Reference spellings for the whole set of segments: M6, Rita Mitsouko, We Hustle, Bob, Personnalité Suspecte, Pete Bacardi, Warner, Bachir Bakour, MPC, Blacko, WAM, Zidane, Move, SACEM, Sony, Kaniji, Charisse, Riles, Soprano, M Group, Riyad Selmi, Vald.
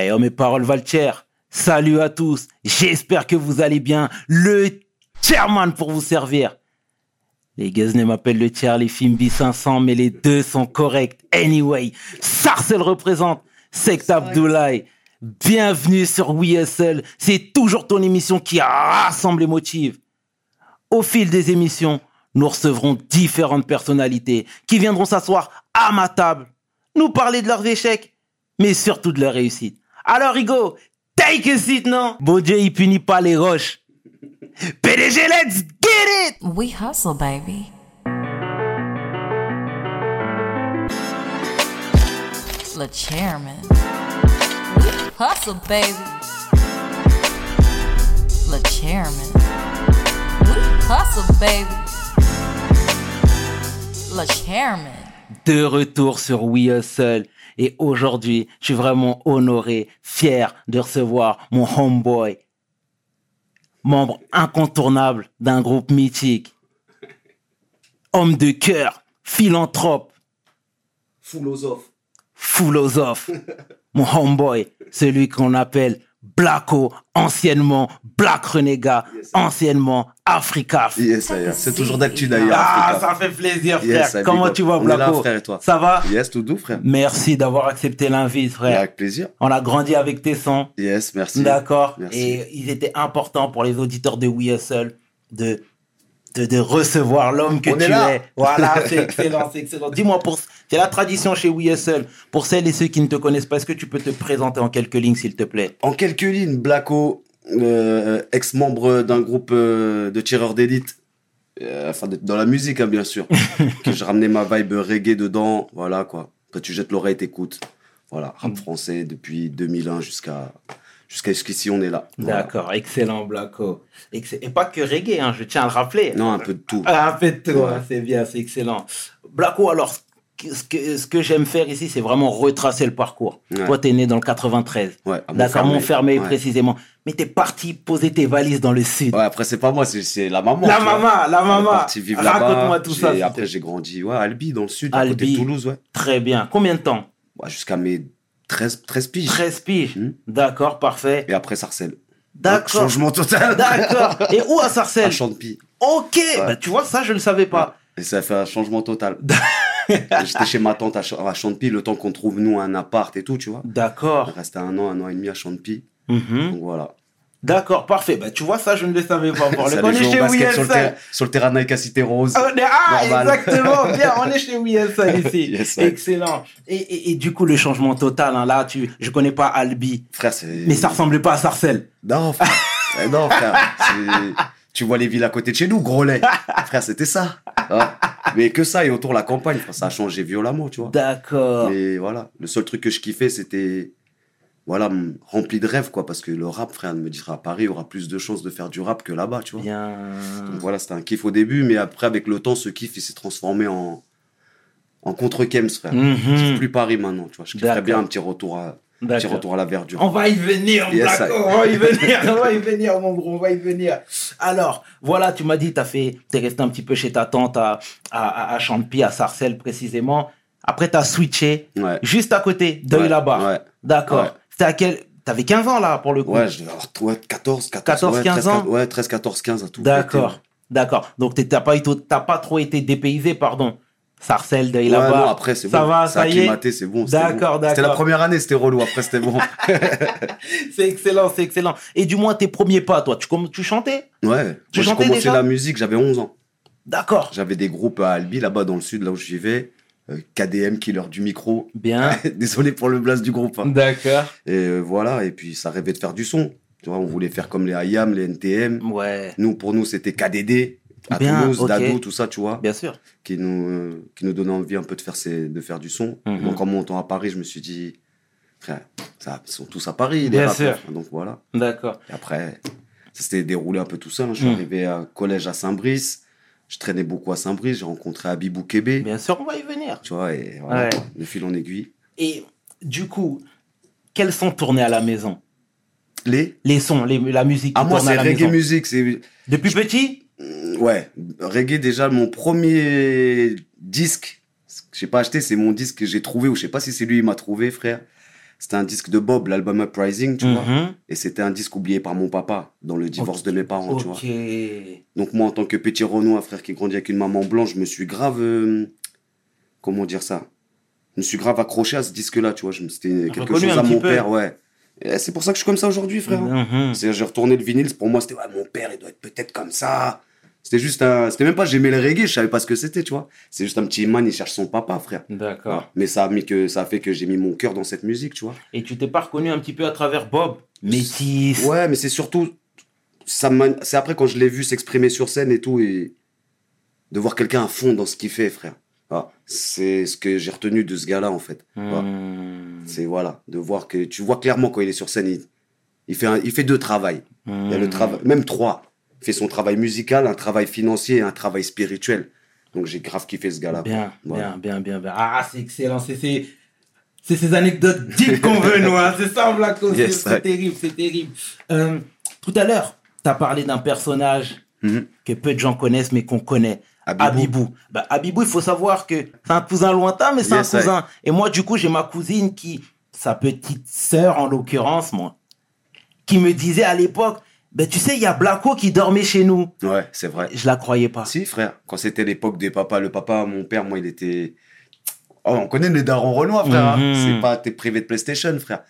Hey, oh mes paroles Valtier, salut à tous, j'espère que vous allez bien, le chairman pour vous servir. Les Guesnay m'appellent le tiers, les Fimbi 500, mais les deux sont corrects. Anyway, Sarcel représente Secte Abdoulaye. Bienvenue sur WSL, c'est toujours ton émission qui rassemble les motifs. Au fil des émissions, nous recevrons différentes personnalités qui viendront s'asseoir à ma table, nous parler de leurs échecs, mais surtout de leurs réussites. Alors Hugo, take a seat, non? Bon Dieu, il punit pas les roches. PDG, let's get it! We hustle, baby. Le chairman. We hustle, baby. Le chairman. We hustle, baby. Le chairman. De retour sur We Hustle. Et aujourd'hui, je suis vraiment honoré, fier de recevoir mon homeboy, membre incontournable d'un groupe mythique, homme de cœur, philanthrope, philosophe, mon homeboy, celui qu'on appelle Blacko, anciennement Black Renégat, yes, anciennement Africa. Yes, c'est toujours d'actu d'ailleurs. Ah, Africa. Ça fait plaisir, frère. Yes, comment tu vas, Blacko? On est là, frère, et toi? Ça va? Yes, tout doux, frère. Merci d'avoir accepté l'invite, frère. Avec plaisir. On a grandi avec tes sons. Yes, merci. D'accord. Merci. Et ils étaient importants pour les auditeurs de We Hustle de recevoir l'homme que tu es. Voilà, c'est excellent, c'est excellent. Dis-moi, c'est la tradition chez We Hustle. Pour celles et ceux qui ne te connaissent pas, est-ce que tu peux te présenter en quelques lignes, s'il te plaît? En quelques lignes, Blacko, ex-membre d'un groupe de tireurs d'élite, enfin, dans la musique, hein, bien sûr, que je ramenais ma vibe reggae dedans, voilà, quoi. Quand tu jettes l'oreille, t'écoutes. Voilà, rap français depuis 2001 jusqu'à ce qu'ici on est là. Voilà. D'accord, excellent Blacko. Et pas que reggae, hein, je tiens à le rappeler. Non, un peu de tout. Un peu de tout, ouais. Hein, c'est bien, c'est excellent. Blacko, alors, ce que j'aime faire ici, c'est vraiment retracer le parcours. Ouais. Toi, t'es né dans le 93. Ouais, à Montfermeil. D'accord, Montfermeil, ouais, précisément. Mais t'es parti poser tes valises dans le sud. Ouais, après, c'est pas moi, c'est la maman. La maman. Parti vivre là-bas. Raconte-moi tout ça. Et après, j'ai grandi, ouais, à Albi, dans le sud, à côté de Toulouse, ouais. Très bien. Combien de temps? Ouais, jusqu'à mes 13 piges. 13 piges. Mmh. D'accord, parfait. Et après, Sarcelles. D'accord. Donc, changement total. D'accord. Et où à Sarcelles? À Champy. Ok. Ouais. Bah, tu vois, ça, je ne le savais pas. Ouais. Et ça fait un changement total. J'étais chez ma tante à Champy, le temps qu'on trouve, nous, un appart et tout, tu vois. D'accord. On restait un an et demi à Champy. Mmh. Donc, voilà. D'accord, parfait. Bah, tu vois, ça, je ne le savais pas encore. On est chez WSL. Sur le terrain Nike à Cité Rose. Ah, normal. Exactement. Bien, on est chez WSL ici. Yes, excellent. Et du coup, le changement total, hein, là, je connais pas Albi. Frère, mais ça ressemblait pas à Sarcelles. Non, frère. Non, frère. Tu vois les villes à côté de chez nous, Groslay. Frère, c'était ça. Hein. Mais que ça, et autour de la campagne, ça a changé violemment, tu vois. D'accord. Mais voilà. Le seul truc que je kiffais, c'était, voilà, rempli de rêves, quoi, parce que le rap, frère, me dira, à Paris, il y aura plus de chances de faire du rap que là-bas, tu vois. Bien. Donc voilà, c'était un kiff au début, mais après, avec le temps, ce kiff, il s'est transformé en contre-kems, frère. Mm-hmm. Je kiffe plus Paris maintenant, tu vois. Je kifferais bien un petit retour à la verdure. On va y venir, yes, Blacko, on va y venir, mon gros, on va y venir. Alors, voilà, tu m'as dit, t'es resté un petit peu chez ta tante à Champy, à Sarcelles, précisément. Après, t'as switché, ouais, juste à côté, de là-bas. Ouais. D'accord. Ouais. T'avais 15 ans, là, pour le coup. Ouais, je devais avoir 14, 15 ans. Ouais, 13, 14, 15 à tout. D'accord. Donc, t'as pas trop été dépaysé, pardon. Sarcelles, Deuil, là-bas. Ouais, non, après, c'est ça bon. Va, ça y est. Acclimaté, c'est bon. D'accord. C'était la première année, c'était relou. Après, c'était bon. C'est excellent. Et du moins, tes premiers pas, toi, tu chantais? Ouais. Tu chantais déjà? J'ai commencé la musique, j'avais 11 ans. D'accord. J'avais des groupes à Albi, là-bas, dans le sud, là où je vivais. KDM, Killer du micro. Bien. Désolé pour le blast du groupe. Hein. D'accord. Et voilà, et puis ça rêvait de faire du son. Tu vois, on voulait faire comme les IAM, les NTM. Ouais. Nous, pour nous, c'était KDD, à bien, Toulouse, okay. Dado, tout ça, tu vois. Bien sûr. Qui nous donnait envie un peu de faire du son. Mm-hmm. Moi, en montant à Paris, je me suis dit, frère, ils sont tous à Paris, les rappeurs. Donc voilà. D'accord. Et après, ça s'était déroulé un peu tout seul. Hein. Je suis arrivé au collège à Saint-Brice. Je traînais beaucoup à Saint-Brice, j'ai rencontré Habibou Kébè. Bien sûr, on va y venir. Tu vois, et voilà, ouais, de fil en aiguille. Et du coup, quels sont tournés à la maison? Les sons, la musique. Ah, moi, c'est reggae musique. C'est... Depuis petit? Ouais, reggae, déjà, mon premier disque, je n'ai pas acheté, c'est mon disque que j'ai trouvé, ou je ne sais pas si c'est lui qui m'a trouvé, frère. C'était un disque de Bob, l'album Uprising, tu vois. Et c'était un disque oublié par mon papa, dans le divorce de mes parents, tu vois. Donc moi, en tant que petit Renoir, frère qui grandit avec une maman blanche, je me suis grave... comment dire ça ? Je me suis grave accroché à ce disque-là, tu vois. C'était quelque chose à mon père, ouais. Et c'est pour ça que je suis comme ça aujourd'hui, frère. C'est, j'ai retourné le vinyle, pour moi, c'était ouais, mon père, il doit être peut-être comme ça. C'était juste un... C'était même pas j'aimais le reggae, je savais pas ce que c'était, tu vois. C'est juste un petit man, il cherche son papa, frère. D'accord. Ah, mais ça a, ça a fait que j'ai mis mon cœur dans cette musique, tu vois. Et tu t'es pas reconnu un petit peu à travers Bob ? Métis. Ouais, mais c'est surtout... C'est après quand je l'ai vu s'exprimer sur scène et tout, et de voir quelqu'un à fond dans ce qu'il fait, frère. Ah, c'est ce que j'ai retenu de ce gars-là, en fait. Ah, c'est, voilà, de voir que... Tu vois clairement, quand il est sur scène, il fait deux travails. Il y a le travail... Même trois. Il fait son travail musical, un travail financier et un travail spirituel. Donc, j'ai grave kiffé ce gars-là. Bien, voilà. bien. Ah, c'est excellent. C'est ces anecdotes dites qu'on veut, nous. Hein. C'est ça, Blacko. Yes, c'est terrible, c'est terrible. Tout à l'heure, tu as parlé d'un personnage que peu de gens connaissent, mais qu'on connaît. Habibou. Bah, Habibou, il faut savoir que c'est un cousin lointain, mais c'est un cousin. Et moi, du coup, j'ai ma cousine qui, sa petite sœur en l'occurrence, moi, qui me disait à l'époque... Ben, tu sais, il y a Blacko qui dormait chez nous. Ouais, c'est vrai. Je la croyais pas. Si, frère. Quand c'était l'époque des papas, le papa, mon père, moi, il était... Oh, on connaît les darons renois, frère. C'est pas... T'es privé de PlayStation, frère.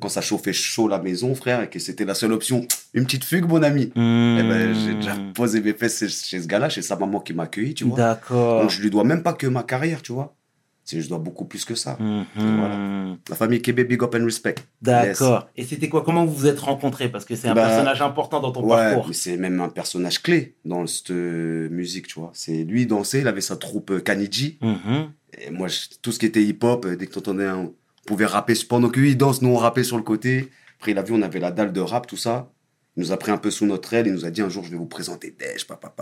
Quand ça chauffait chaud la maison, frère, et que c'était la seule option, une petite fugue, mon ami. Eh ben, j'ai déjà posé mes fesses chez ce gars-là, chez sa maman qui m'a accueilli, tu vois. D'accord. Donc, je lui dois même pas que ma carrière, tu vois. Je dois beaucoup plus que ça. Voilà. La famille Kébé, big up and respect. D'accord. Yes. Et c'était quoi ? Comment vous vous êtes rencontrés ? Parce que c'est un personnage important dans ton parcours. Mais c'est même un personnage clé dans cette musique, tu vois. C'est lui, il dansait, il avait sa troupe Kaniji. Et moi, tout ce qui était hip-hop, dès que t'entendais, on pouvait rapper. Pendant que lui, il danse, nous, on rappait sur le côté. Après, il a vu, on avait la dalle de rap, tout ça. Il nous a pris un peu sous notre aile. Il nous a dit, un jour, je vais vous présenter Desh, papa.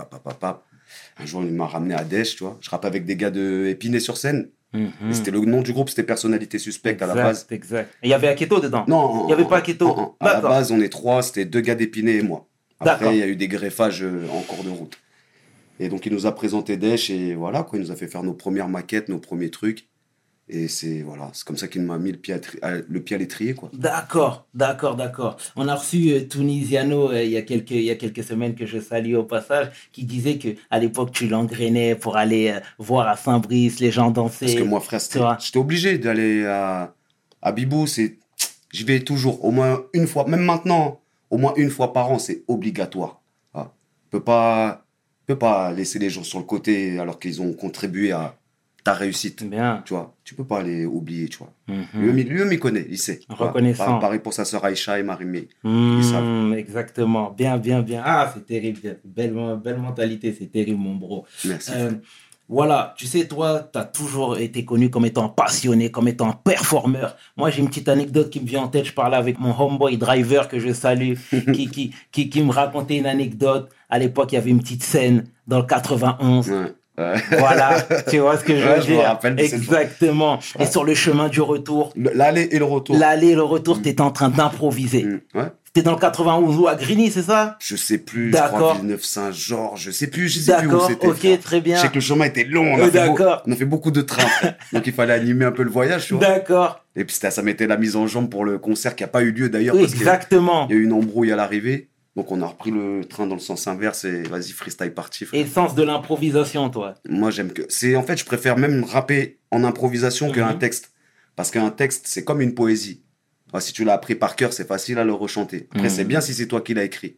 Un jour, il m'a ramené à Desh, tu vois. Je rappais avec des gars de Épinay sur scène. C'était le nom du groupe, c'était Personnalité Suspecte à la base. Exact. Et il y avait Aketo dedans ? Non, il n'y avait pas Aketo. À la base, on est trois, c'était deux gars d'Épinay et moi. Après, il y a eu des greffages en cours de route. Et donc, il nous a présenté Desh et voilà, quoi, il nous a fait faire nos premières maquettes, nos premiers trucs. Et c'est comme ça qu'il m'a mis le pied à l'étrier, quoi. D'accord. On a reçu Tunisiano il y a quelques semaines, que je salue au passage, qui disait qu'à l'époque, tu l'engrainais pour aller voir à Saint-Brice les gens danser. Parce que moi, frère, j'étais obligé d'aller à Bibou. J'y vais toujours, au moins une fois, même maintenant, au moins une fois par an, c'est obligatoire. Ah. On ne peut pas laisser les gens sur le côté alors qu'ils ont contribué à... ta réussite, bien. Tu vois, tu peux pas les oublier, tu vois. Lui m'y connaît, il sait. Reconnaissant. Pareil pour sa sœur Aïcha et Marimé. Ils savent. Exactement, bien. Ah, c'est terrible, belle mentalité, c'est terrible, mon bro. Merci. Voilà, tu sais, toi, tu as toujours été connu comme étant passionné, comme étant performeur. Moi, j'ai une petite anecdote qui me vient en tête. Je parlais avec mon homeboy driver que je salue, qui me racontait une anecdote. À l'époque, il y avait une petite scène dans le 91. Voilà, tu vois ce que je veux dire. Je me rappelle de exactement. Et sur le chemin du retour, l'aller et le retour, t'es en train d'improviser. T'es dans le 91 ou à Grigny, c'est ça ? Je sais plus. D'accord. Je crois Villeneuve Saint-Georges, je sais plus où c'était. D'accord, ok, très bien. Je sais que le chemin était long, on a fait beaucoup de trains, donc il fallait animer un peu le voyage, tu vois. D'accord. Et puis ça mettait la mise en jambe pour le concert qui a pas eu lieu d'ailleurs. Exactement. Il y a eu une embrouille à l'arrivée. Donc, on a repris le train dans le sens inverse et vas-y, freestyle parti. Frère. Et le sens de l'improvisation, toi ? Moi, j'aime que... En fait, je préfère même rapper en improvisation qu'un texte. Parce qu'un texte, c'est comme une poésie. Alors, si tu l'as appris par cœur, c'est facile à le rechanter. Après, c'est bien si c'est toi qui l'as écrit.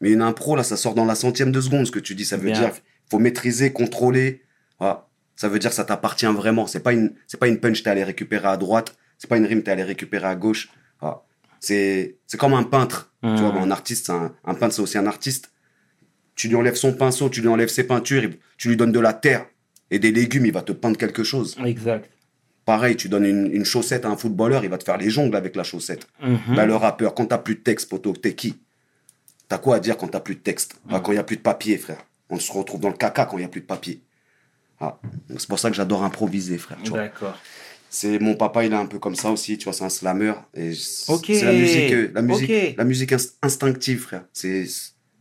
Mais une impro, là, ça sort dans la 100e de seconde, ce que tu dis. Ça veut dire qu'il faut maîtriser, contrôler. Voilà. Ça veut dire que ça t'appartient vraiment. C'est pas une punch, t'es allé récupérer à droite. C'est pas une rime, t'es allé récupérer à gauche. Voilà. C'est comme un peintre. Tu vois, un artiste, un peintre, c'est aussi un artiste. Tu lui enlèves son pinceau, tu lui enlèves ses peintures, tu lui donnes de la terre et des légumes, il va te peindre quelque chose. Exact. Pareil, tu donnes une chaussette à un footballeur, il va te faire les jongles avec la chaussette. Là, le rappeur, quand t'as plus de texte, poto, t'es qui ? T'as quoi à dire quand t'as plus de texte ? Quand il n'y a plus de papier, frère. On se retrouve dans le caca quand il n'y a plus de papier. Ah. Donc, c'est pour ça que j'adore improviser, frère. Tu vois. D'accord. C'est mon papa, il est un peu comme ça aussi, tu vois, c'est un slammer. Et c'est la musique instinctive, frère. J'ai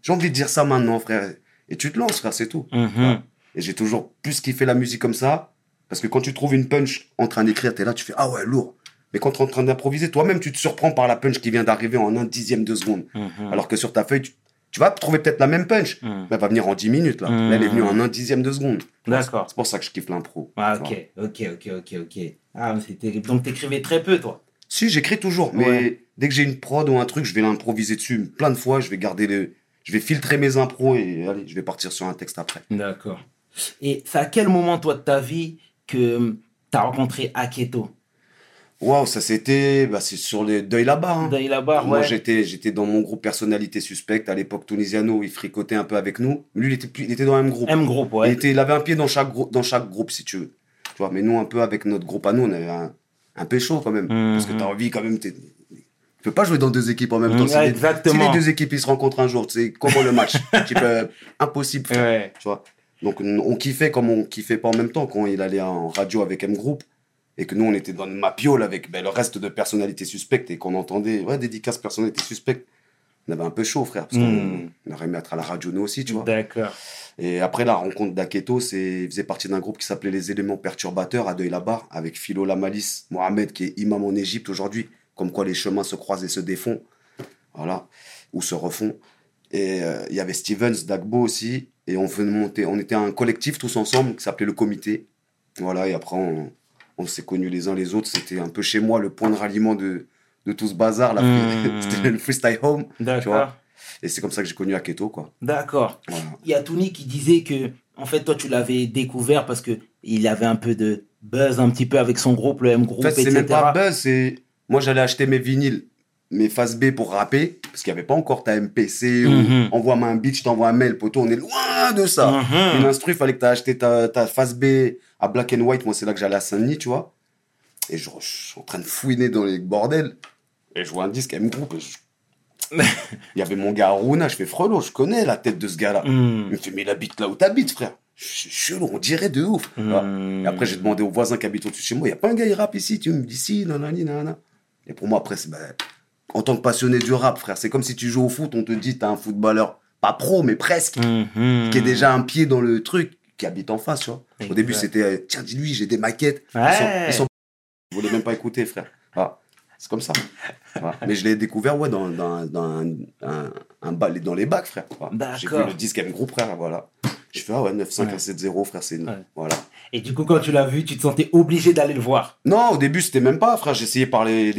envie de dire ça maintenant, frère. Et tu te lances, frère, c'est tout. Ouais. Et j'ai toujours plus kiffé la musique comme ça, parce que quand tu trouves une punch en train d'écrire, t'es là, tu fais « Ah ouais, lourd ». Mais quand tu es en train d'improviser, toi-même, tu te surprends par la punch qui vient d'arriver en 1/10 de seconde. Mm-hmm. Alors que sur ta feuille, tu vas trouver peut-être la même punch, mais elle va venir en 10 minutes. Là, là elle est venue en 1/10 de seconde. D'accord. C'est pour ça que je kiffe l'impro. Ah, ok, ok. Ah, mais c'est terrible. Donc, t'écrivais très peu, toi? Si, j'écris toujours, mais dès que j'ai une prod ou un truc, je vais l'improviser dessus plein de fois. Je vais garder je vais filtrer mes impros et allez, je vais partir sur un texte après. D'accord. Et c'est à quel moment, toi, de ta vie que t'as rencontré Aketo? Waouh, ça c'était, c'est sur les Deuil là-bas. Deuil là-bas, ouais. Moi, j'étais dans mon groupe Personnalité Suspecte. À l'époque, Tunisiano, il fricotait un peu avec nous. Lui, il était dans M Group. M Group, ouais. Il avait un pied dans chaque groupe, si tu veux. Tu vois, mais nous, un peu avec notre groupe à nous, on avait un peu chaud quand même. Mm-hmm. Parce que t'as envie quand même... Tu peux pas jouer dans deux équipes en même temps. Ouais, exactement. Si les deux équipes ils se rencontrent un jour, c'est comment le match. Impossible. Ouais. Tu vois. Donc, on kiffait comme on kiffait pas en même temps. Quand il allait en radio avec M Group, et que nous, on était dans ma piole avec le reste de Personnalités Suspectes et qu'on entendait, dédicace Personnalités Suspectes. On avait un peu chaud, frère, parce qu'on aurait aimé être à la radio, nous aussi, tu vois. D'accord. Et après, la rencontre d'Aketo, il faisait partie d'un groupe qui s'appelait Les éléments perturbateurs à Deuil-la-Barre, avec Philo Lamalice, Mohamed, qui est imam en Égypte aujourd'hui, comme quoi les chemins se croisent et se défont, voilà, ou se refont. Et il y avait Stevens, Dagbo aussi, et on était un collectif tous ensemble qui s'appelait Le Comité. Voilà, et après, on s'est connus les uns les autres. C'était un peu chez moi le point de ralliement de tout ce bazar. Là. C'était le freestyle home. D'accord. Tu vois, et c'est comme ça que j'ai connu Aketo, quoi. D'accord. Voilà. Il y a Tony qui disait que, en fait, toi, tu l'avais découvert parce qu'il avait un peu de buzz, un petit peu avec son groupe, le M Group, etc. En fait, c'est même pas buzz. Moi, j'allais acheter mes vinyles, mes faces B pour rapper, parce qu'il n'y avait pas encore ta MPC, ou envoie-moi un beat, je t'envoie un mail, poto, on est loin de ça. Et l'instru, il fallait que tu aies acheté ta face B à Black and White, moi c'est là que j'allais à Saint-Denis, tu vois. Et je suis en train de fouiner dans les bordels, et je vois un disque M Group, il y avait mon gars Aruna, je fais frelot, je connais la tête de ce gars-là. Il me fait, mais il habite là où t'habites, frère. Chelou, on dirait de ouf. Et après, j'ai demandé aux voisins qui habitent au-dessus de chez moi, il n'y a pas un gars qui rappe ici, tu me dis si, nanani, nanana. Et pour moi, après, c'est... en tant que passionné du rap, frère, c'est comme si tu joues au foot, on te dit t'as un footballeur, pas pro, mais presque, qui est déjà un pied dans le truc, qui habite en face, tu vois. Exact. Au début, c'était, tiens, dis-lui, j'ai des maquettes. Ouais. Ils voulaient même pas écouter, frère. Ah, c'est comme ça. Ah. Mais je l'ai découvert, dans les bacs, frère. Ah. D'accord. J'ai vu le disque M Group, frère, voilà. Je fais, 95170, frère, c'est... Voilà. Et du coup, quand tu l'as vu, tu te sentais obligé d'aller le voir? Non, au début, c'était même pas, frère. J'essayais par les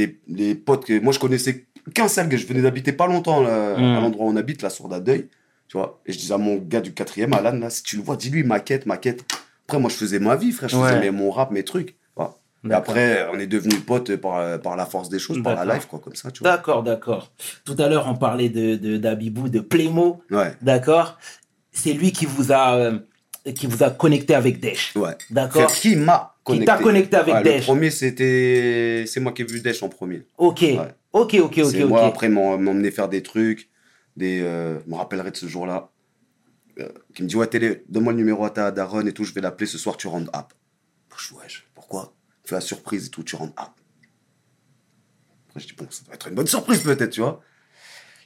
potes que moi, je connaissais qu'un seul que je venais d'habiter pas longtemps, là, à l'endroit où on habite, la Sourde à Deuil. Tu vois, et je disais à mon gars du 4e, Alan, là, si tu le vois, dis-lui, maquette. Après, moi, je faisais ma vie, frère. Je faisais mon rap, mes trucs. Voilà. Et après, on est devenus potes par la force des choses, par la live, quoi, comme ça, tu vois. D'accord. Tout à l'heure, on parlait d'Habibou, de Playmo. Ouais. D'accord. C'est lui qui vous a connecté avec Desh. Ouais. D'accord. C'est qui m'a connecté. Qui t'a connecté avec Desh. Le premier, c'est moi qui ai vu Desh en premier. Ok. Ouais. Ok. C'est moi, après, m'emmener faire des trucs. Je me rappellerai de ce jour-là. Qui me dit, donne-moi le numéro à ta daronne et tout, je vais l'appeler ce soir, tu rentres app. Je dis, pourquoi? Fais la surprise et tout, tu rentres app. Après, je dis, ça doit être une bonne surprise peut-être, tu vois.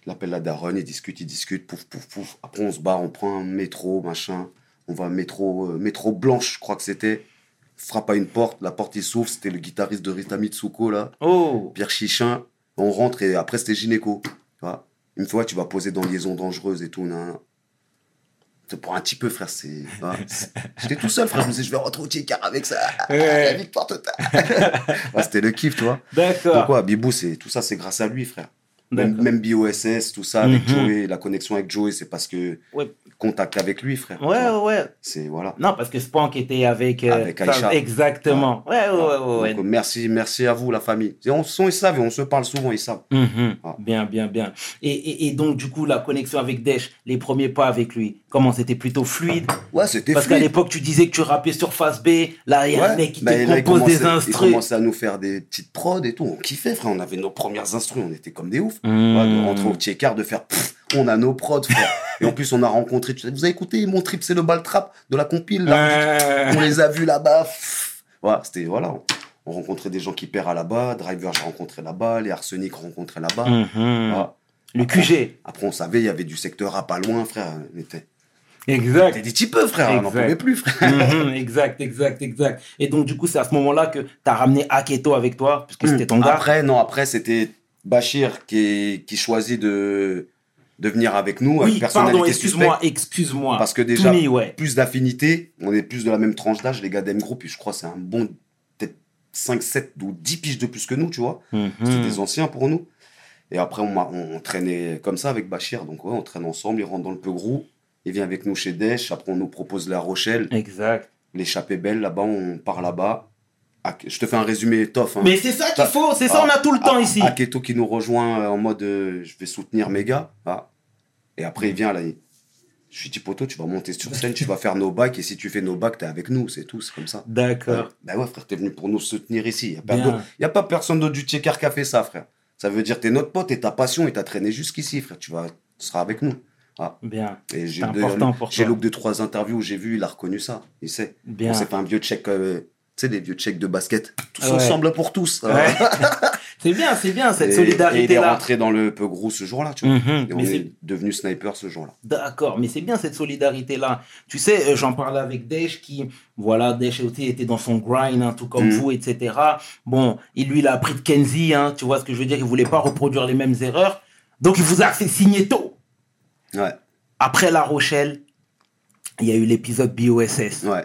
Il appelle la daronne, il discute, pouf. Après, on se barre, on prend un métro, machin. On va à métro blanche, je crois que c'était. Frappe à une porte, la porte, il s'ouvre. C'était le guitariste de Rita Mitsouko, là. Oh. Pierre Chichin. On rentre et après, c'était gynéco. Voilà. Une fois, tu vas poser dans Liaison dangereuse et tout. Pour un petit peu, frère, c'est... Voilà. J'étais tout seul, frère. Je me disais, je vais rentrer au ticard avec ça. La victoire totale. C'était le kiff, tu vois. D'accord. Donc, Bibou, tout ça, c'est grâce à lui, frère. Même BOSS, tout ça, avec Joey, la connexion avec Joey, c'est parce que contact avec lui, frère. Ouais. C'est, voilà. Non, parce que Spank était avec Aïcha. Exactement. Ouais. Donc, merci à vous, la famille. Ils savent, et on se parle souvent, ils savent. Ah. Bien. Et donc, du coup, la connexion avec Desh, les premiers pas avec lui, comment c'était plutôt fluide? Ouais, c'était parce fluide. Parce qu'à l'époque, tu disais que tu rappais sur face B, là, il y a un mec qui te compose des instrus. Il commençait à nous faire des petites prods et tout. On kiffait, frère. On avait nos premières instrus, on était comme des ouf. De rentrer au petit écart, de faire on a nos prods, frère. Et en plus, on a rencontré, vous avez écouté mon trip, c'est le ball trap de la compile, là. On les a vus là-bas. On rencontrait des gens qui perdent là-bas, Driver, j'ai rencontré là-bas, les Arsenic rencontrés là-bas. Le QG. Après, on savait, il y avait du secteur rap à loin, frère. Exact. T'es des petits peu, frère. On n'en pouvait plus, frère. Exact. Et donc, du coup, c'est à ce moment-là que t'as ramené Aketo avec toi, puisque c'était ton gars. Après, c'était Bachir qui choisit de venir avec nous, avec Personnalité Suspecte. Excuse-moi. Parce que déjà, plus d'affinité, on est plus de la même tranche d'âge, les gars d'M Group, je crois que c'est un bon, peut-être 5, 7 ou 10 piges de plus que nous, tu vois. C'était des anciens pour nous. Et après, on traînait comme ça avec Bachir. Donc, on traîne ensemble, il rentre dans le peu gros. Il vient avec nous chez Desh. Après, on nous propose La Rochelle. Exact. L'échappée belle, là-bas, on part là-bas. Je te fais un résumé tough. Hein. Mais c'est ça qu'il faut. C'est ça, on a tout le temps ici. Aketo qui nous rejoint en mode je vais soutenir mes gars. Et après, il vient là. Je lui dis, poto, tu vas monter sur scène, tu vas faire nos bacs. Et si tu fais nos bacs, t'es avec nous. C'est tout, c'est comme ça. D'accord. Ben ouais, frère, t'es venu pour nous soutenir ici. Il n'y a pas personne d'autre du Tiekar qui a fait ça, frère. Ça veut dire que t'es notre pote et ta passion et t'as traîné jusqu'ici, frère. Tu seras avec nous. Bien. Et j'ai look de 3 interviews où j'ai vu, il a reconnu ça. Il sait. Bien. C'est pas un vieux check, tu sais, des vieux checks de basket. Tous ensemble pour tous. C'est bien, cette solidarité-là. Et il est rentré dans le peu gros ce jour-là, tu vois. Et on est devenu sniper ce jour-là. D'accord, mais c'est bien cette solidarité-là. Tu sais, j'en parlais avec Desh qui... Voilà, Desh aussi était dans son grind, tout comme vous, etc. Bon, il a appris de Kenzie, tu vois ce que je veux dire. Il ne voulait pas reproduire les mêmes erreurs. Donc, il vous a fait signer tôt. Ouais. Après La Rochelle, il y a eu l'épisode BOSS. Ouais.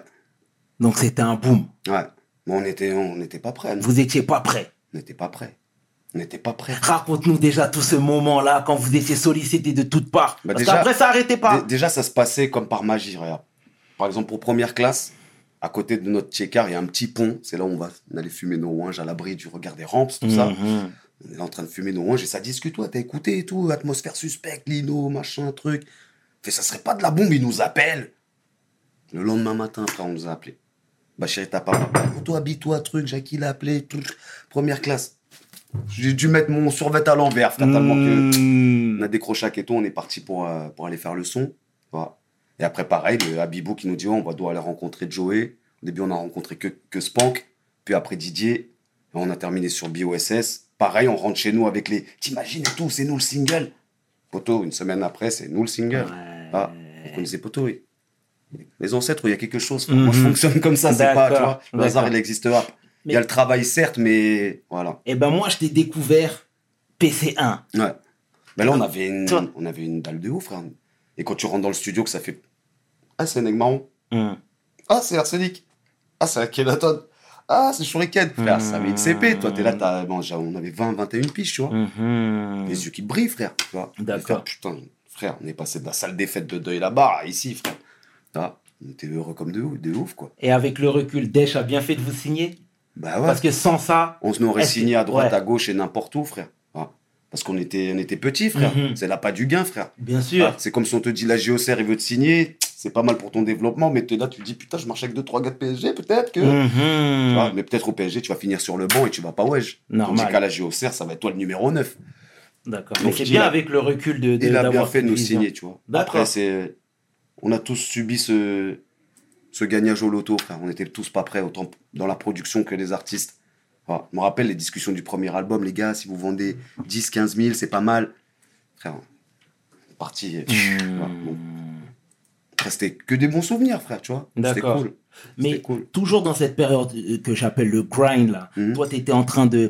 Donc, c'était un boom. Ouais. Mais on n'était pas prêts. Vous n'étiez pas prêts. On n'était pas prêts. Raconte-nous déjà tout ce moment-là, quand vous étiez sollicités de toutes parts. Bah, parce qu'après, ça n'arrêtait pas. Déjà, ça se passait comme par magie. Regarde. Par exemple, pour première classe... À côté de notre check-car, il y a un petit pont. C'est là où on allait fumer nos ouinges à l'abri du regard des rampes, tout ça. On est là en train de fumer nos ouinges et ça discute. Toi, t'as écouté et tout, Atmosphère Suspecte, Lino, machin, truc. Fait, ça serait pas de la bombe, il nous appelle. Le lendemain matin, frère, on nous a appelé. Bah, chérie, t'as pas. Toi, habille-toi, truc, Jackie l'a appelé, truc. Première classe. J'ai dû mettre mon survêt à l'envers, fatalement. On a décroché Aketo, on est parti pour aller faire le son. Voilà. Et après, pareil, le Habibou qui nous dit, on doit aller rencontrer Joey. Au début, on a rencontré que Spank. Puis après, Didier. On a terminé sur BOSS. Pareil, on rentre chez nous avec les... T'imagines tout, c'est nous le single. Poto, une semaine après, c'est nous le single. Ouais. Vous connaissez Poto, oui. Les ancêtres, il y a quelque chose. Moi, je fonctionne comme ça, c'est pas, tu vois. Le hasard, il n'existe pas. Il y a le travail, certes, mais voilà. Eh ben, moi, je t'ai découvert PC1. Ouais. Ben là, on avait une dalle de ouf, frère. Et quand tu rentres dans le studio, que ça fait... Ah, c'est un aigle marron. Ah, c'est Arsenic. Ah, c'est Akenaton. Ah, c'est Shuriken. Frère, ça met une CP. Toi, t'es là, on avait 20, 21 piges, tu vois. Les yeux qui brillent, frère. Tu vois. D'accord. Frère, putain, frère, on est passé de la salle des fêtes de deuil là-bas, ici, frère. On était heureux comme des ouf, quoi. Et avec le recul, Desh a bien fait de vous signer. Bah ouais. Parce que sans ça... On se aurait signé à droite, à gauche et n'importe où, frère. Parce qu'on était petits, frère. C'est là pas du gain, frère. Bien sûr. C'est comme si on te dit, la JOCR, il veut te signer. C'est pas mal pour ton développement, mais t'es là, tu te dis, putain, je marche avec 2-3 gars de PSG, peut-être que... Ah, mais peut-être au PSG, tu vas finir sur le banc et tu vas pas wesh. Normal. Tandis qu'à la JOCR, ça va être toi le numéro 9. D'accord. Donc, mais c'est bien avec le recul de il a bien fait de nous signer, tu vois. D'accord. Après, on a tous subi ce gagnage au loto, frère. On était tous pas prêts, autant dans la production que les artistes. Ah, je me rappelle les discussions du premier album, les gars, si vous vendez 10, 15 000, c'est pas mal. Frère, c'est parti. Après, c'était que des bons souvenirs, frère, tu vois. D'accord. C'était cool. Mais toujours dans cette période que j'appelle le grind, là, toi, t'étais en train de